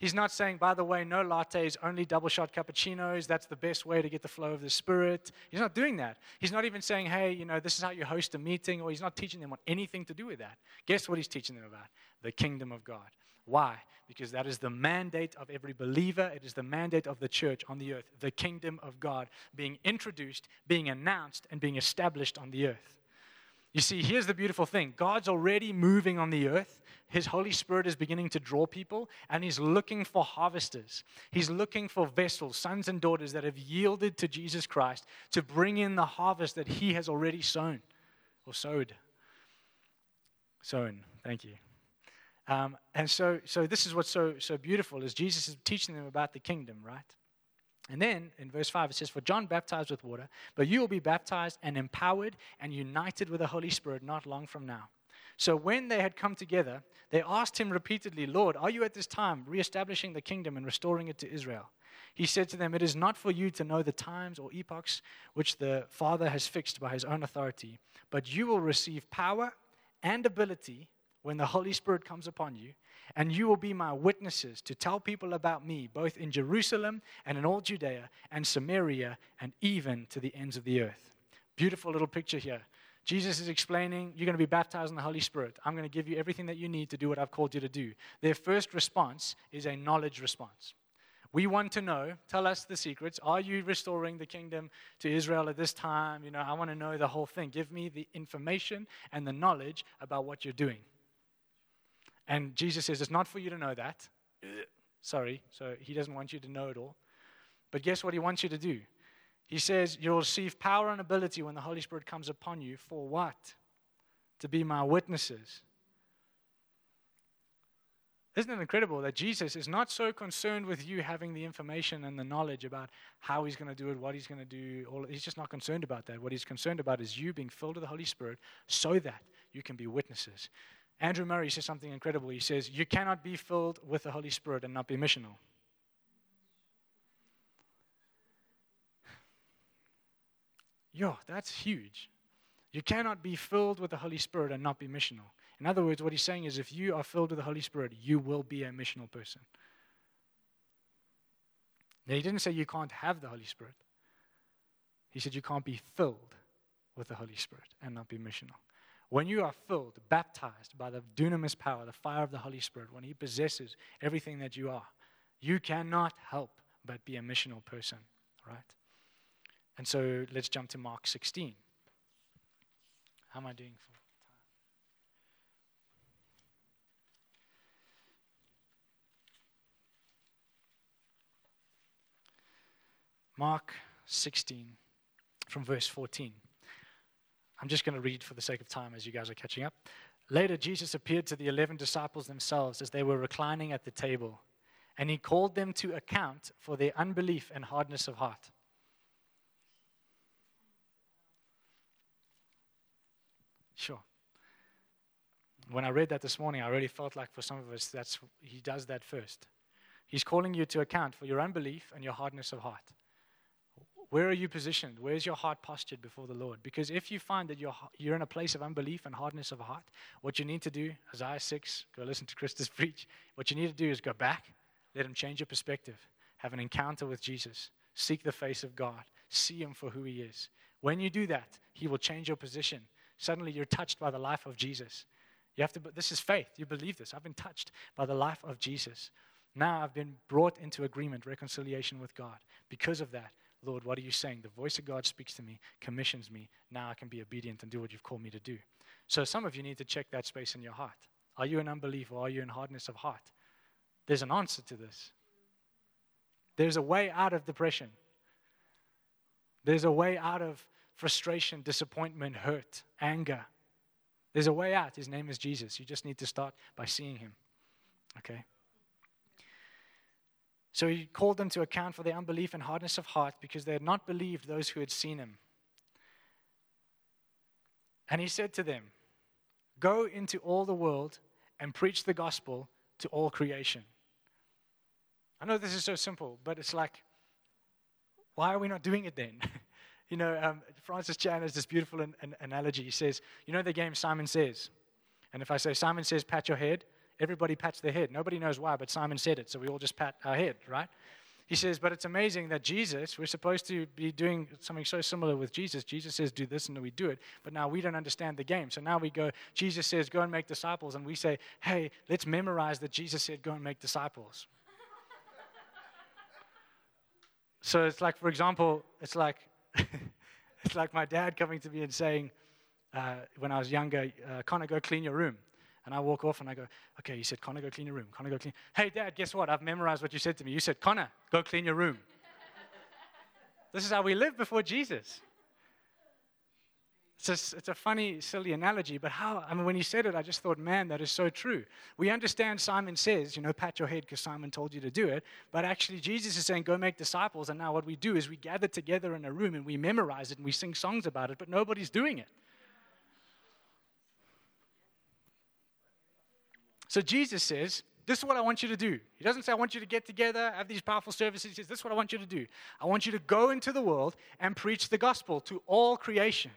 He's not saying, by the way, no lattes, only double-shot cappuccinos. That's the best way to get the flow of the Spirit. He's not doing that. He's not even saying, hey, this is how you host a meeting, or He's not teaching them on anything to do with that. Guess what He's teaching them about? The kingdom of God. Why? Because that is the mandate of every believer. It is the mandate of the church on the earth, the kingdom of God, being introduced, being announced, and being established on the earth. You see, here's the beautiful thing. God's already moving on the earth. His Holy Spirit is beginning to draw people, and He's looking for harvesters. He's looking for vessels, sons and daughters that have yielded to Jesus Christ to bring in the harvest that He has already sown or sowed. Sown, thank you. And so this is what's so beautiful is Jesus is teaching them about the kingdom, right? And then in verse 5, it says, "For John baptized with water, but you will be baptized and empowered and united with the Holy Spirit not long from now." So when they had come together, they asked Him repeatedly, "Lord, are you at this time reestablishing the kingdom and restoring it to Israel?" He said to them, "It is not for you to know the times or epochs which the Father has fixed by His own authority, but you will receive power and ability when the Holy Spirit comes upon you, and you will be my witnesses to tell people about me, both in Jerusalem and in all Judea and Samaria and even to the ends of the earth." Beautiful little picture here. Jesus is explaining, you're going to be baptized in the Holy Spirit. I'm going to give you everything that you need to do what I've called you to do. Their first response is a knowledge response. We want to know, tell us the secrets. Are you restoring the kingdom to Israel at this time? I want to know the whole thing. Give me the information and the knowledge about what you're doing. And Jesus says, it's not for you to know that. Sorry, so He doesn't want you to know it all. But guess what He wants you to do? He says, you'll receive power and ability when the Holy Spirit comes upon you. For what? To be my witnesses. Isn't it incredible that Jesus is not so concerned with you having the information and the knowledge about how he's going to do it, what he's going to do. He's just not concerned about that. What he's concerned about is you being filled with the Holy Spirit so that you can be witnesses. Andrew Murray says something incredible. He says, you cannot be filled with the Holy Spirit and not be missional. Yo, that's huge. You cannot be filled with the Holy Spirit and not be missional. In other words, what he's saying is if you are filled with the Holy Spirit, you will be a missional person. Now, he didn't say you can't have the Holy Spirit. He said you can't be filled with the Holy Spirit and not be missional. When you are filled, baptized by the dunamis power, the fire of the Holy Spirit, when he possesses everything that you are, you cannot help but be a missional person, right? And so let's jump to Mark 16. How am I doing for? Mark 16, from verse 14. I'm just going to read for the sake of time as you guys are catching up. Later, Jesus appeared to the 11 disciples themselves as they were reclining at the table, and he called them to account for their unbelief and hardness of heart. Sure. When I read that this morning, I really felt like for some of us, he does that first. He's calling you to account for your unbelief and your hardness of heart. Where are you positioned? Where's your heart postured before the Lord? Because if you find that you're in a place of unbelief and hardness of heart, what you need to do, Isaiah 6, go listen to Krista's preach, what you need to do is go back, let him change your perspective, have an encounter with Jesus, seek the face of God, see him for who he is. When you do that, he will change your position. Suddenly you're touched by the life of Jesus. This is faith. You believe this. I've been touched by the life of Jesus. Now I've been brought into agreement, reconciliation with God. Because of that, Lord, what are you saying? The voice of God speaks to me, commissions me. Now I can be obedient and do what you've called me to do. So some of you need to check that space in your heart. Are you in unbelief or are you in hardness of heart? There's an answer to this. There's a way out of depression. There's a way out of frustration, disappointment, hurt, anger. There's a way out. His name is Jesus. You just need to start by seeing him. Okay? So he called them to account for their unbelief and hardness of heart because they had not believed those who had seen him. And he said to them, go into all the world and preach the gospel to all creation. I know this is so simple, but it's like, why are we not doing it then? Francis Chan has this beautiful analogy. He says, the game Simon Says? And if I say, Simon Says, pat your head, everybody pats their head. Nobody knows why, but Simon said it, so we all just pat our head, right? He says, but it's amazing that Jesus, we're supposed to be doing something so similar with Jesus. Jesus says, do this, and then we do it. But now we don't understand the game. So now we go, Jesus says, go and make disciples. And we say, hey, let's memorize that Jesus said, go and make disciples. So it's like, for example, it's like my dad coming to me and saying, when I was younger, Connor, go clean your room. And I walk off and I go, okay, you said, Connor, go clean your room. Connor, go clean. Hey, Dad, guess what? I've memorized what you said to me. You said, Connor, go clean your room. This is how we lived before Jesus. It's a funny, silly analogy, but when you said it, I just thought, man, that is so true. We understand Simon Says, pat your head because Simon told you to do it. But actually, Jesus is saying, go make disciples. And now what we do is we gather together in a room and we memorize it and we sing songs about it, but nobody's doing it. So Jesus says, this is what I want you to do. He doesn't say, I want you to get together, have these powerful services. He says, this is what I want you to do. I want you to go into the world and preach the gospel to all creation.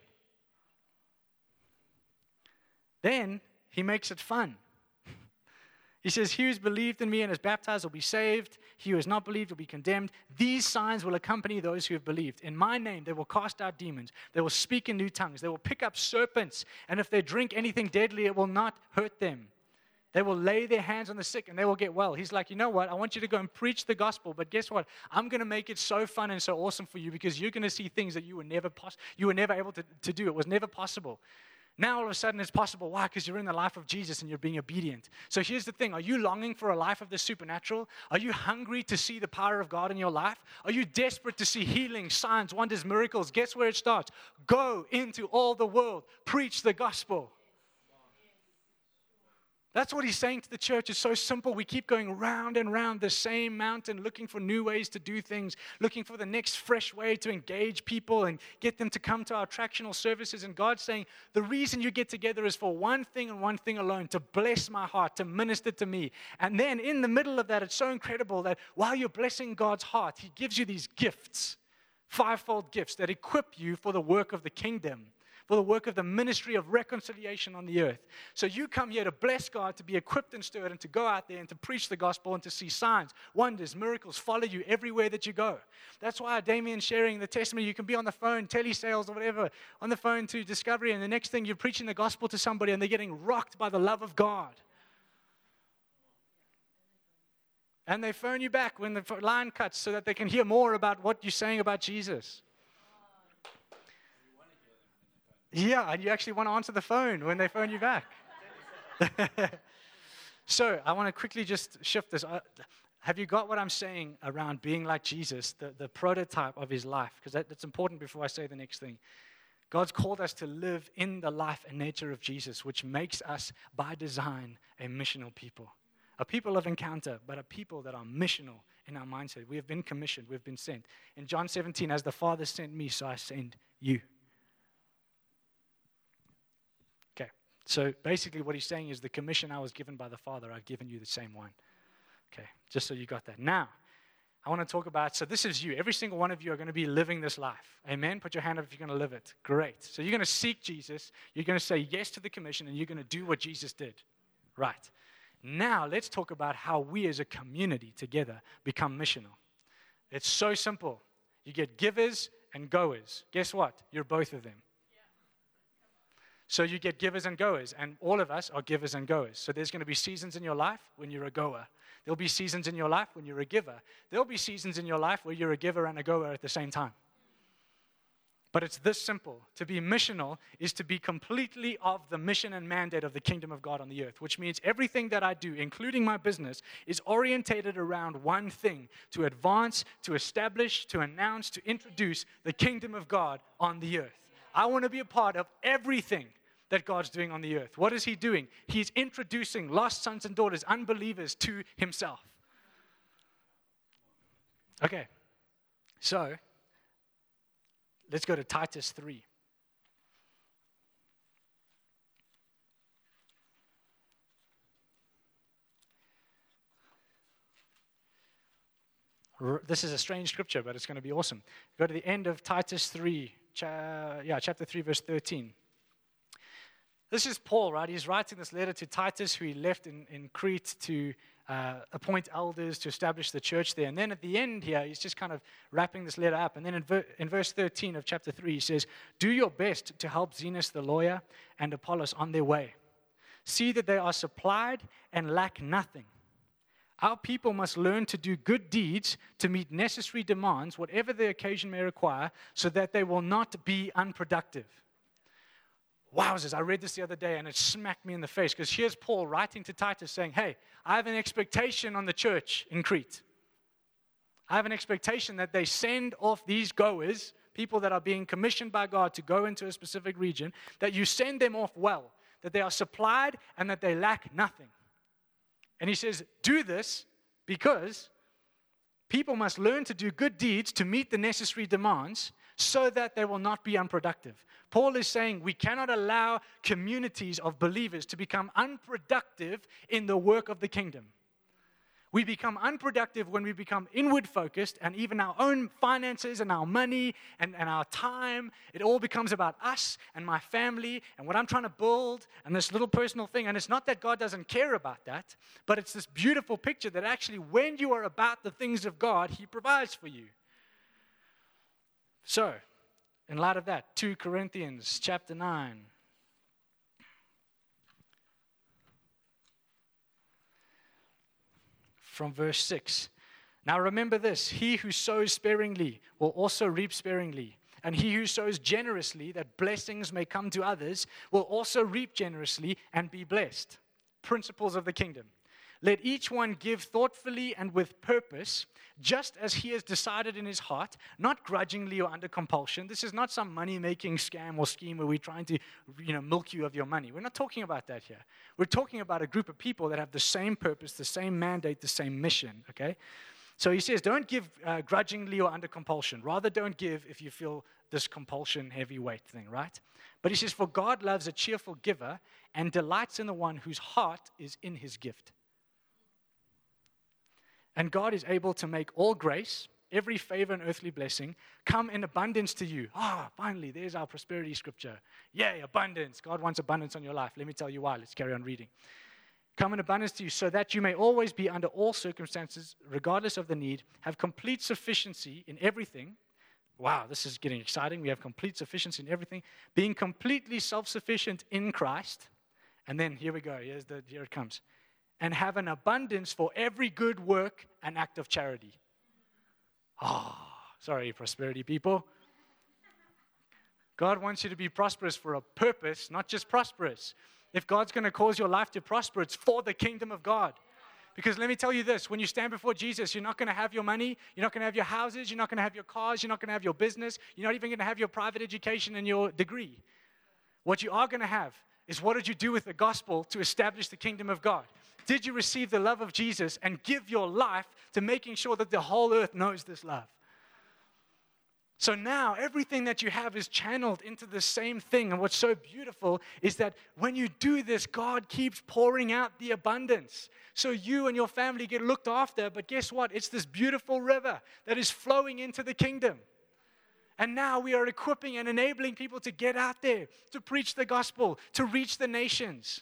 Then he makes it fun. He says, he who has believed in me and is baptized will be saved. He who has not believed will be condemned. These signs will accompany those who have believed. In my name, they will cast out demons. They will speak in new tongues. They will pick up serpents. And if they drink anything deadly, it will not hurt them. They will lay their hands on the sick and they will get well. He's like, you know what? I want you to go and preach the gospel, but guess what? I'm going to make it so fun and so awesome for you because you're going to see things that you were never able to do. It was never possible. Now all of a sudden it's possible. Why? Because you're in the life of Jesus and you're being obedient. So here's the thing. Are you longing for a life of the supernatural? Are you hungry to see the power of God in your life? Are you desperate to see healing, signs, wonders, miracles? Guess where it starts? Go into all the world. Preach the gospel. That's what he's saying to the church. It's so simple. We keep going round and round the same mountain, looking for new ways to do things, looking for the next fresh way to engage people and get them to come to our attractional services. And God's saying, the reason you get together is for one thing and one thing alone, to bless my heart, to minister to me. And then in the middle of that, it's so incredible that while you're blessing God's heart, he gives you these gifts, fivefold gifts that equip you for the work of the kingdom, for the work of the ministry of reconciliation on the earth. So you come here to bless God, to be equipped and stirred, and to go out there and to preach the gospel and to see signs, wonders, miracles follow you everywhere that you go. That's why Damien's sharing the testimony. You can be on the phone, telesales or whatever, on the phone to Discovery, and the next thing you're preaching the gospel to somebody and they're getting rocked by the love of God. And they phone you back when the line cuts so that they can hear more about what you're saying about Jesus. Yeah, and you actually want to answer the phone when they phone you back. So I want to quickly just shift this. Have you got what I'm saying around being like Jesus, the prototype of his life? Because that's important before I say the next thing. God's called us to live in the life and nature of Jesus, which makes us, by design, a missional people. A people of encounter, but a people that are missional in our mindset. We have been commissioned. We've been sent. In John 17, as the Father sent me, so I send you. So basically what he's saying is the commission I was given by the Father, I've given you the same one. Okay, just so you got that. Now, I want to talk about, so this is you. Every single one of you are going to be living this life. Amen? Put your hand up if you're going to live it. Great. So you're going to seek Jesus. You're going to say yes to the commission, and you're going to do what Jesus did. Right. Now, let's talk about how we as a community together become missional. It's so simple. You get givers and goers. Guess what? You're both of them. So you get givers and goers, and all of us are givers and goers. So there's going to be seasons in your life when you're a goer. There'll be seasons in your life when you're a giver. There'll be seasons in your life where you're a giver and a goer at the same time. But it's this simple. To be missional is to be completely of the mission and mandate of the kingdom of God on the earth, which means everything that I do, including my business, is orientated around one thing, to advance, to establish, to announce, to introduce the kingdom of God on the earth. I want to be a part of everything that God's doing on the earth. What is he doing? He's introducing lost sons and daughters, unbelievers, to himself. Okay, so let's go to Titus 3. This is a strange scripture, but it's going to be awesome. Go to the end of Titus 3, chapter 3, verse 13. This is Paul, right? He's writing this letter to Titus, who he left in Crete to appoint elders to establish the church there. And then at the end here, he's just kind of wrapping this letter up. And then in verse 13 of chapter 3, he says, "Do your best to help Zenos the lawyer and Apollos on their way. See that they are supplied and lack nothing. Our people must learn to do good deeds to meet necessary demands, whatever the occasion may require, so that they will not be unproductive." Wowzers, I read this the other day and it smacked me in the face, because here's Paul writing to Titus saying, hey, I have an expectation on the church in Crete. I have an expectation that they send off these goers, people that are being commissioned by God to go into a specific region, that you send them off well, that they are supplied and that they lack nothing. And he says, do this because people must learn to do good deeds to meet the necessary demands, so that they will not be unproductive. Paul is saying we cannot allow communities of believers to become unproductive in the work of the kingdom. We become unproductive when we become inward focused, and even our own finances and our money and our time, it all becomes about us and my family and what I'm trying to build and this little personal thing. And it's not that God doesn't care about that, but it's this beautiful picture that actually when you are about the things of God, he provides for you. So, in light of that, 2 Corinthians chapter 9. From verse 6. Now remember this, he who sows sparingly will also reap sparingly. And he who sows generously, that blessings may come to others, will also reap generously and be blessed. Principles of the kingdom. Let each one give thoughtfully and with purpose, just as he has decided in his heart, not grudgingly or under compulsion. This is not some money-making scam or scheme where we're trying to, milk you of your money. We're not talking about that here. We're talking about a group of people that have the same purpose, the same mandate, the same mission, okay? So he says, don't give grudgingly or under compulsion. Rather, don't give if you feel this compulsion, heavyweight thing, right? But he says, for God loves a cheerful giver and delights in the one whose heart is in his gift. And God is able to make all grace, every favor and earthly blessing, come in abundance to you. Finally, there's our prosperity scripture. Yay, abundance. God wants abundance on your life. Let me tell you why. Let's carry on reading. Come in abundance to you, so that you may always be under all circumstances, regardless of the need, have complete sufficiency in everything. Wow, this is getting exciting. We have complete sufficiency in everything, being completely self-sufficient in Christ. And then here we go. Here it comes. And have an abundance for every good work and act of charity. Sorry, prosperity people. God wants you to be prosperous for a purpose, not just prosperous. If God's going to cause your life to prosper, it's for the kingdom of God. Because let me tell you this, when you stand before Jesus, you're not going to have your money, you're not going to have your houses, you're not going to have your cars, you're not going to have your business, you're not even going to have your private education and your degree. What you are going to have is, what did you do with the gospel to establish the kingdom of God? Did you receive the love of Jesus and give your life to making sure that the whole earth knows this love? So now everything that you have is channeled into the same thing. And what's so beautiful is that when you do this, God keeps pouring out the abundance. So you and your family get looked after. But guess what? It's this beautiful river that is flowing into the kingdom. And now we are equipping and enabling people to get out there, to preach the gospel, to reach the nations.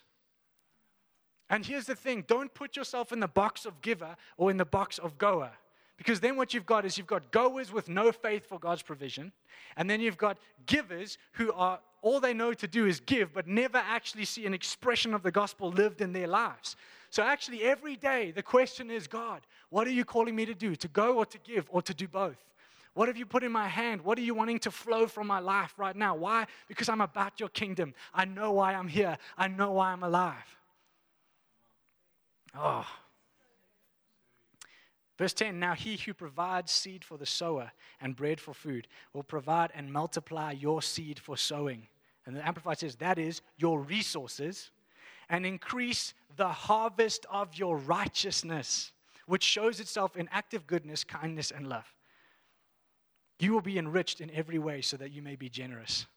And here's the thing. Don't put yourself in the box of giver or in the box of goer. Because then what you've got is, you've got goers with no faith for God's provision. And then you've got givers who are, all they know to do is give, but never actually see an expression of the gospel lived in their lives. So actually every day the question is, God, what are you calling me to do? To go or to give or to do both? What have you put in my hand? What are you wanting to flow from my life right now? Why? Because I'm about your kingdom. I know why I'm here. I know why I'm alive. Verse 10, now he who provides seed for the sower and bread for food will provide and multiply your seed for sowing. And the Amplified says, that is your resources, and increase the harvest of your righteousness, which shows itself in active goodness, kindness, and love. You will be enriched in every way so that you may be generous.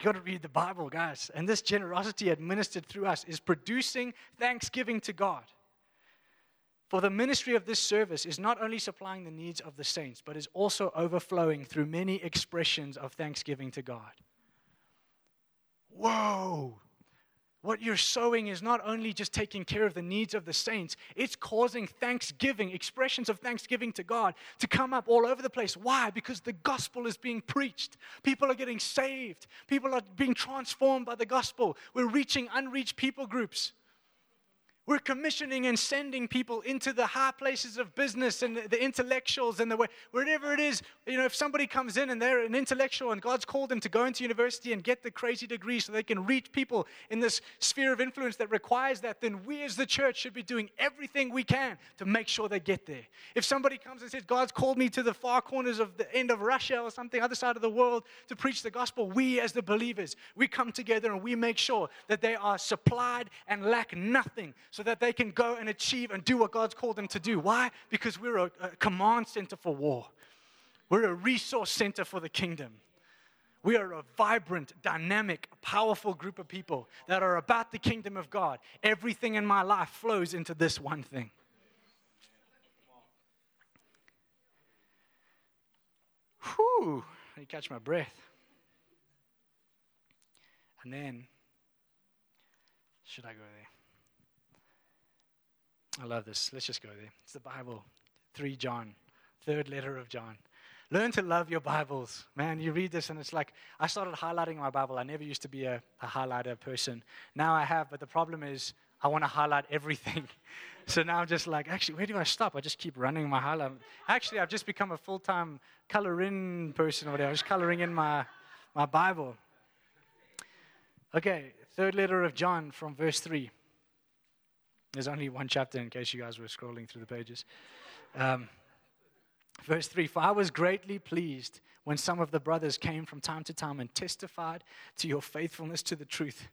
You got to read the Bible, guys. And this generosity administered through us is producing thanksgiving to God. For the ministry of this service is not only supplying the needs of the saints, but is also overflowing through many expressions of thanksgiving to God. Whoa! What you're sowing is not only just taking care of the needs of the saints, it's causing thanksgiving, expressions of thanksgiving to God to come up all over the place. Why? Because the gospel is being preached. People are getting saved. People are being transformed by the gospel. We're reaching unreached people groups. We're commissioning and sending people into the high places of business and the intellectuals and the wherever it is. If somebody comes in and they're an intellectual and God's called them to go into university and get the crazy degree so they can reach people in this sphere of influence that requires that, then we as the church should be doing everything we can to make sure they get there. If somebody comes and says, God's called me to the far corners of the end of Russia or something, other side of the world to preach the gospel, we as the believers, we come together and we make sure that they are supplied and lack nothing, so that they can go and achieve and do what God's called them to do. Why? Because we're a command center for war. We're a resource center for the kingdom. We are a vibrant, dynamic, powerful group of people that are about the kingdom of God. Everything in my life flows into this one thing. Whew, let me catch my breath. And then, should I go there? I love this. Let's just go there. It's the Bible. 3 John, third letter of John. Learn to love your Bibles. Man, you read this and it's like, I started highlighting my Bible. I never used to be a highlighter person. Now I have, but the problem is I want to highlight everything. So now I'm just like, actually, where do I stop? I just keep running my highlight. Actually, I've just become a full-time color-in person or whatever. I'm just coloring in my Bible. Okay, third letter of John from verse 3. There's only one chapter in case you guys were scrolling through the pages. Verse 3, for I was greatly pleased when some of the brothers came from time to time and testified to your faithfulness to the truth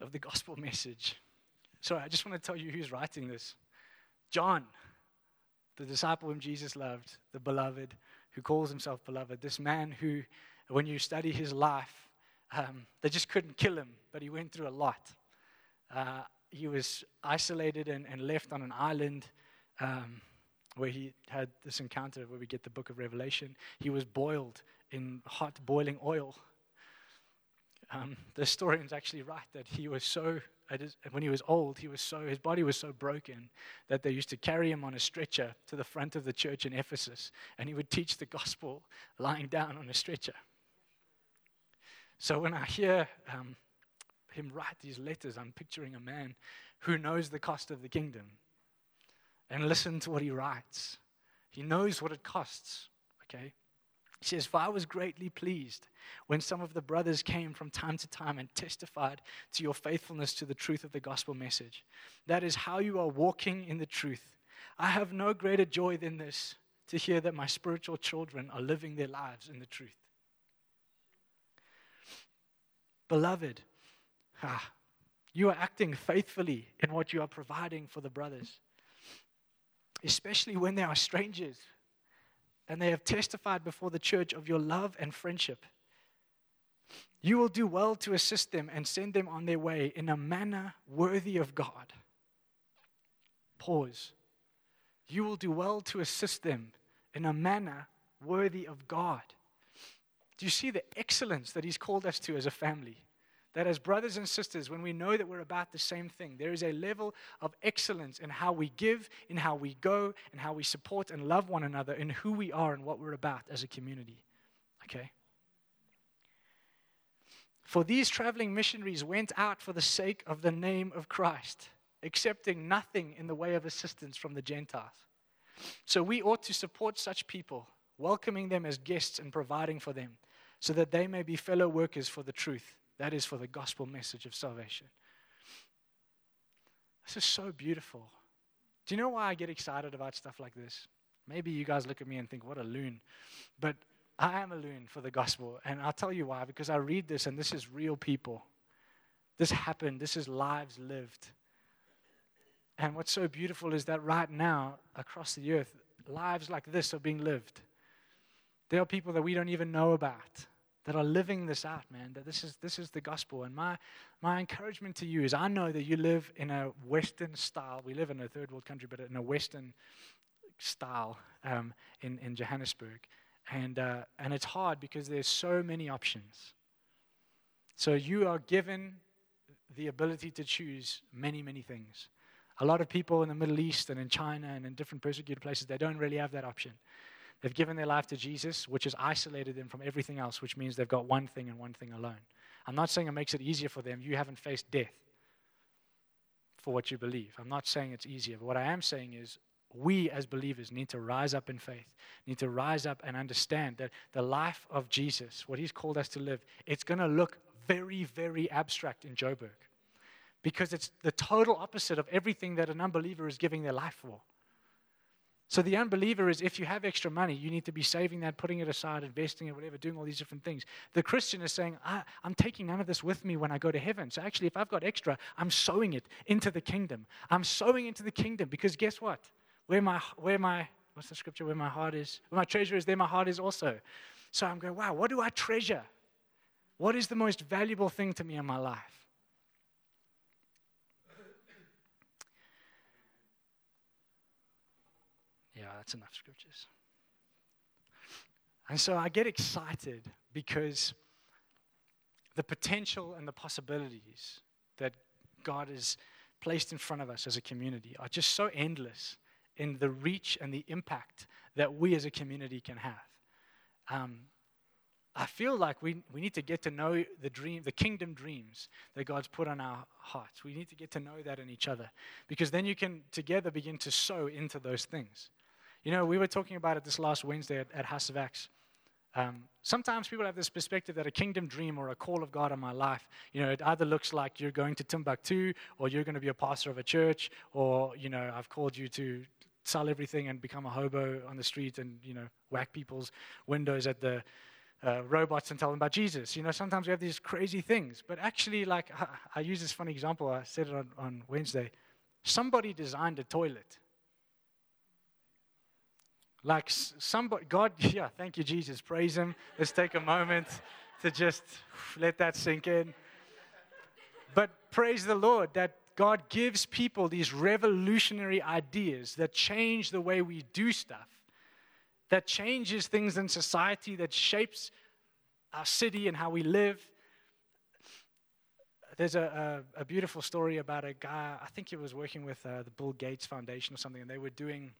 of the gospel message. So I just want to tell you who's writing this. John, the disciple whom Jesus loved, the beloved, who calls himself beloved. This man who, when you study his life, they just couldn't kill him, but he went through a lot. He was isolated and left on an island where he had this encounter where we get the book of Revelation. He was boiled in hot boiling oil. The historians actually write that he was so, when he was old, his body was so broken that they used to carry him on a stretcher to the front of the church in Ephesus, and he would teach the gospel lying down on a stretcher. So when I hear him write these letters, I'm picturing a man who knows the cost of the kingdom. And listen to what he writes. He knows what it costs, okay? He says, for I was greatly pleased when some of the brothers came from time to time and testified to your faithfulness to the truth of the gospel message. That is how you are walking in the truth. I have no greater joy than this, to hear that my spiritual children are living their lives in the truth. Beloved, you are acting faithfully in what you are providing for the brothers, especially when they are strangers. And they have testified before the church of your love and friendship. You will do well to assist them and send them on their way in a manner worthy of God. Pause. You will do well to assist them in a manner worthy of God. Do you see the excellence that he's called us to as a family? That as brothers and sisters, when we know that we're about the same thing, there is a level of excellence in how we give, in how we go, and how we support and love one another, in who we are and what we're about as a community. Okay? For these traveling missionaries went out for the sake of the name of Christ, accepting nothing in the way of assistance from the Gentiles. So we ought to support such people, welcoming them as guests and providing for them, so that they may be fellow workers for the truth. That is for the gospel message of salvation. This is so beautiful. Do you know why I get excited about stuff like this? Maybe you guys look at me and think, what a loon. But I am a loon for the gospel. And I'll tell you why. Because I read this and this is real people. This happened. This is lives lived. And what's so beautiful is that right now, across the earth, lives like this are being lived. There are people that we don't even know about that are living this out, man, that this is the gospel. And my encouragement to you is I know that you live in a Western style. We live in a third world country, but in a Western style in Johannesburg. And it's hard because there's so many options. So you are given the ability to choose many, many things. A lot of people in the Middle East and in China and in different persecuted places, they don't really have that option. They've given their life to Jesus, which has isolated them from everything else, which means they've got one thing and one thing alone. I'm not saying it makes it easier for them. You haven't faced death for what you believe. I'm not saying it's easier. But what I am saying is we as believers need to rise up in faith, need to rise up and understand that the life of Jesus, what he's called us to live, it's going to look very, very abstract in Joburg because it's the total opposite of everything that an unbeliever is giving their life for. So the unbeliever is, if you have extra money, you need to be saving that, putting it aside, investing it, whatever, doing all these different things. The Christian is saying, I'm taking none of this with me when I go to heaven. So actually, if I've got extra, I'm sowing it into the kingdom. I'm sowing into the kingdom because guess what? What's the scripture? Where my heart is, where my treasure is, there my heart is also. So I'm going, wow, what do I treasure? What is the most valuable thing to me in my life? Yeah, that's enough scriptures. And so I get excited because the potential and the possibilities that God has placed in front of us as a community are just so endless in the reach and the impact that we as a community can have. I feel like we need to get to know the kingdom dreams that God's put on our hearts. We need to get to know that in each other because then you can together begin to sow into those things. You know, we were talking about it this last Wednesday at Houses of Acts. Sometimes people have this perspective that a kingdom dream or a call of God on my life, you know, it either looks like you're going to Timbuktu or you're going to be a pastor of a church or, you know, I've called you to sell everything and become a hobo on the street and, you know, whack people's windows at the robots and tell them about Jesus. You know, sometimes we have these crazy things. But actually, like, I use this funny example. I said it on Wednesday. Somebody designed a toilet. Like somebody, God, yeah, thank you, Jesus. Praise him. Let's take a moment to just let that sink in. But praise the Lord that God gives people these revolutionary ideas that change the way we do stuff, that changes things in society, that shapes our city and how we live. There's a beautiful story about a guy, I think he was working with the Bill Gates Foundation or something, and they were doing...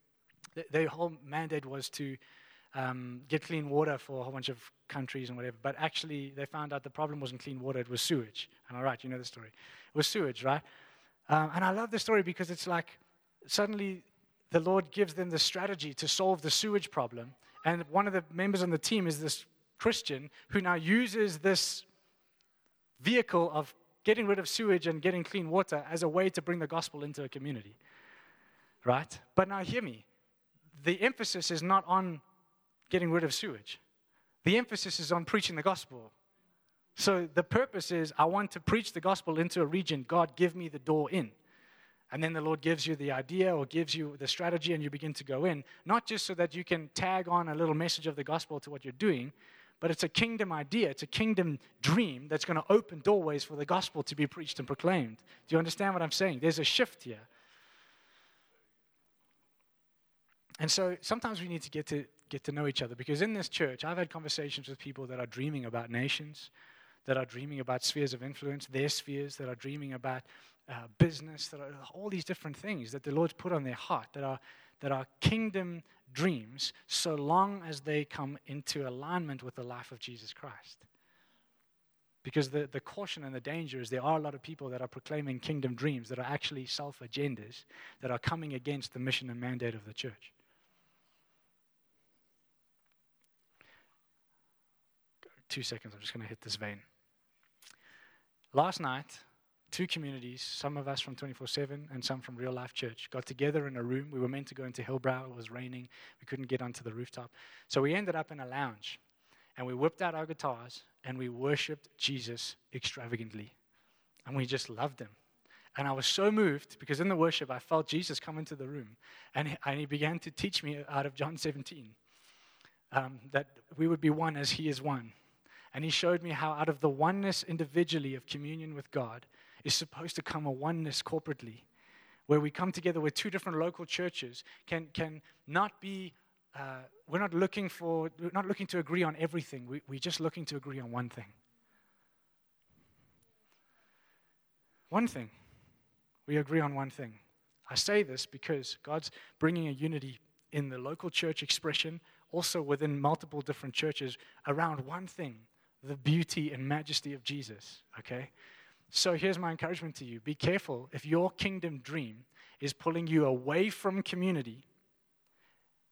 Their whole mandate was to get clean water for a whole bunch of countries and whatever. But actually, they found out the problem wasn't clean water. It was sewage. And all right, you know the story. It was sewage, right? And I love the story because it's like suddenly the Lord gives them the strategy to solve the sewage problem. And one of the members on the team is this Christian who now uses this vehicle of getting rid of sewage and getting clean water as a way to bring the gospel into a community, right? But now hear me. The emphasis is not on getting rid of sewage. The emphasis is on preaching the gospel. So the purpose is, I want to preach the gospel into a region. God, give me the door in. And then the Lord gives you the idea or gives you the strategy and you begin to go in, not just so that you can tag on a little message of the gospel to what you're doing, but it's a kingdom idea. It's a kingdom dream that's going to open doorways for the gospel to be preached and proclaimed. Do you understand what I'm saying? There's a shift here. And so sometimes we need to get to know each other, because in this church, I've had conversations with people that are dreaming about nations, that are dreaming about spheres of influence, their spheres, that are dreaming about business, that are all these different things that the Lord's put on their heart, that are kingdom dreams, so long as they come into alignment with the life of Jesus Christ. Because the caution and the danger is there are a lot of people that are proclaiming kingdom dreams that are actually self-agendas that are coming against the mission and mandate of the church. Two seconds, I'm just going to hit this vein. Last night, two communities, some of us from 24/7 and some from Real Life Church, got together in a room. We were meant to go into Hillbrow. It was raining. We couldn't get onto the rooftop. So we ended up in a lounge, and we whipped out our guitars, and we worshipped Jesus extravagantly. And we just loved him. And I was so moved, because in the worship, I felt Jesus come into the room. And he began to teach me out of John 17, that we would be one as he is one. And he showed me how out of the oneness individually of communion with God is supposed to come a oneness corporately, where we come together with two different local churches can not be, we're not looking to agree on everything. We're just looking to agree on one thing. One thing. We agree on one thing. I say this because God's bringing a unity in the local church expression, also within multiple different churches, around one thing: the beauty and majesty of Jesus, okay? So here's my encouragement to you. Be careful if your kingdom dream is pulling you away from community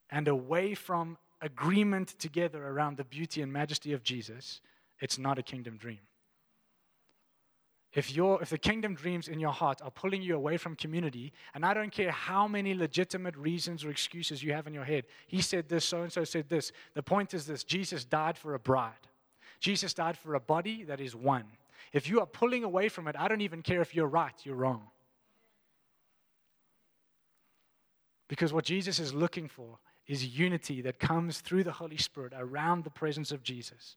and away from agreement together around the beauty and majesty of Jesus. It's not a kingdom dream. If the kingdom dreams in your heart are pulling you away from community, and I don't care how many legitimate reasons or excuses you have in your head. He said this, so-and-so said this. The point is this: Jesus died for a bride. Jesus died for a body that is one. If you are pulling away from it, I don't even care if you're right, you're wrong. Because what Jesus is looking for is unity that comes through the Holy Spirit around the presence of Jesus,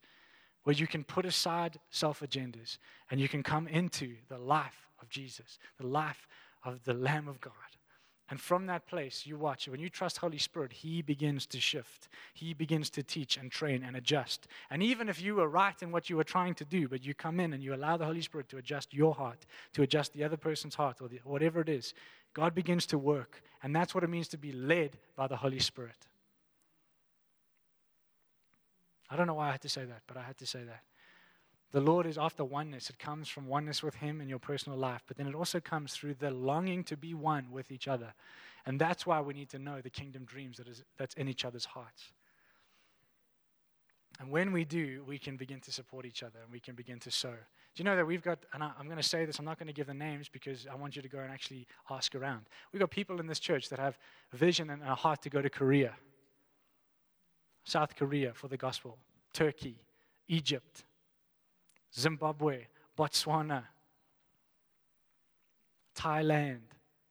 where you can put aside self-agendas and you can come into the life of Jesus, the life of the Lamb of God. And from that place, you watch. When you trust Holy Spirit, he begins to shift. He begins to teach and train and adjust. And even if you were right in what you were trying to do, but you come in and you allow the Holy Spirit to adjust your heart, to adjust the other person's heart, or whatever it is, God begins to work. And that's what it means to be led by the Holy Spirit. I don't know why I had to say that, but I had to say that. The Lord is after oneness. It comes from oneness with him in your personal life, but then it also comes through the longing to be one with each other. And that's why we need to know the kingdom dreams that's in each other's hearts. And when we do, we can begin to support each other and we can begin to sow. Do you know that we've got, and I'm going to say this, I'm not going to give the names because I want you to go and actually ask around. We've got people in this church that have vision and a heart to go to Korea, South Korea for the gospel, Turkey, Egypt, Zimbabwe, Botswana, Thailand,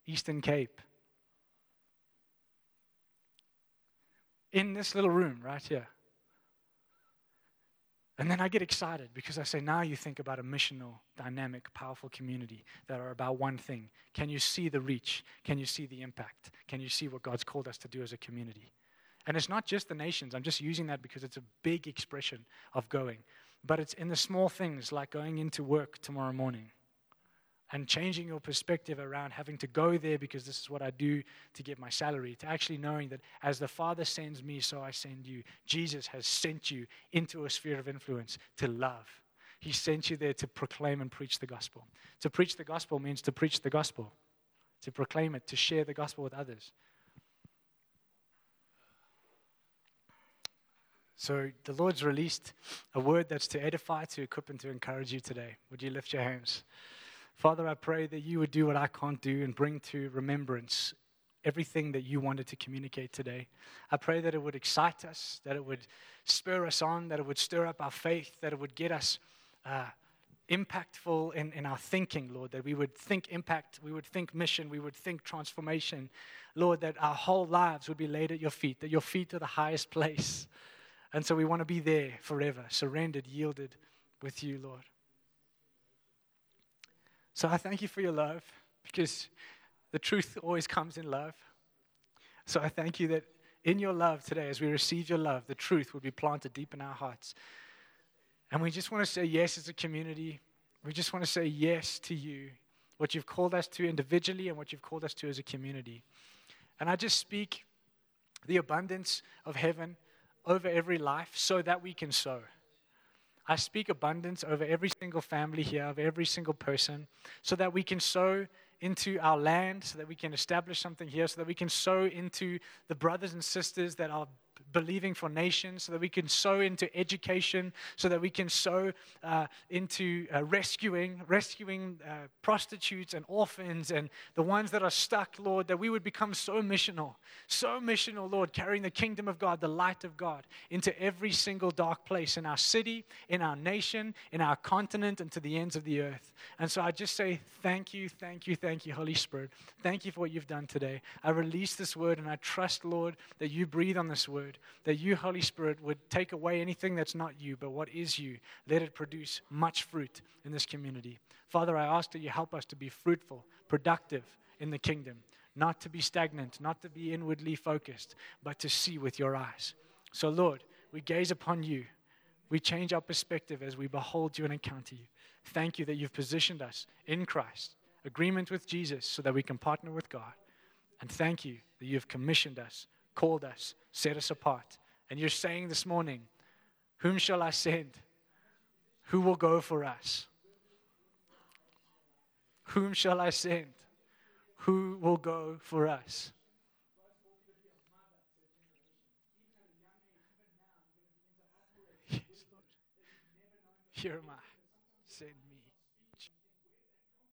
Eastern Cape. In this little room right here. And then I get excited because I say, now you think about a missional, dynamic, powerful community that are about one thing. Can you see the reach? Can you see the impact? Can you see what God's called us to do as a community? And it's not just the nations. I'm just using that because it's a big expression of going. But it's in the small things like going into work tomorrow morning and changing your perspective around having to go there because this is what I do to get my salary, to actually knowing that as the Father sends me, so I send you. Jesus has sent you into a sphere of influence to love. He sent you there to proclaim and preach the gospel. To preach the gospel means to preach the gospel, to proclaim it, to share the gospel with others. So the Lord's released a word that's to edify, to equip, and to encourage you today. Would you lift your hands? Father, I pray that you would do what I can't do and bring to remembrance everything that you wanted to communicate today. I pray that it would excite us, that it would spur us on, that it would stir up our faith, that it would get us impactful in our thinking, Lord, that we would think impact, we would think mission, we would think transformation. Lord, that our whole lives would be laid at your feet, that your feet are the highest place. And so we want to be there forever, surrendered, yielded with you, Lord. So I thank you for your love, because the truth always comes in love. So I thank you that in your love today, as we receive your love, the truth will be planted deep in our hearts. And we just want to say yes as a community. We just want to say yes to you, what you've called us to individually and what you've called us to as a community. And I just speak the abundance of heaven over every life so that we can sow. I speak abundance over every single family here, over every single person, so that we can sow into our land, so that we can establish something here, so that we can sow into the brothers and sisters that are believing for nations, so that we can sow into education, so that we can sow into rescuing prostitutes and orphans and the ones that are stuck, Lord, that we would become so missional, Lord, carrying the kingdom of God, the light of God, into every single dark place in our city, in our nation, in our continent, and to the ends of the earth. And so I just say thank you, Holy Spirit. Thank you for what you've done today. I release this word, and I trust, Lord, that you breathe on this word, that you, Holy Spirit, would take away anything that's not you, but what is you. Let it produce much fruit in this community. Father, I ask that you help us to be fruitful, productive in the kingdom, not to be stagnant, not to be inwardly focused, but to see with your eyes. So, Lord, we gaze upon you. We change our perspective as we behold you and encounter you. Thank you that you've positioned us in Christ, agreement with Jesus, so that we can partner with God. And thank you that you've commissioned us, called us, set us apart. And you're saying this morning, whom shall I send? Who will go for us? Whom shall I send? Who will go for us? Yes, Lord. Here am I.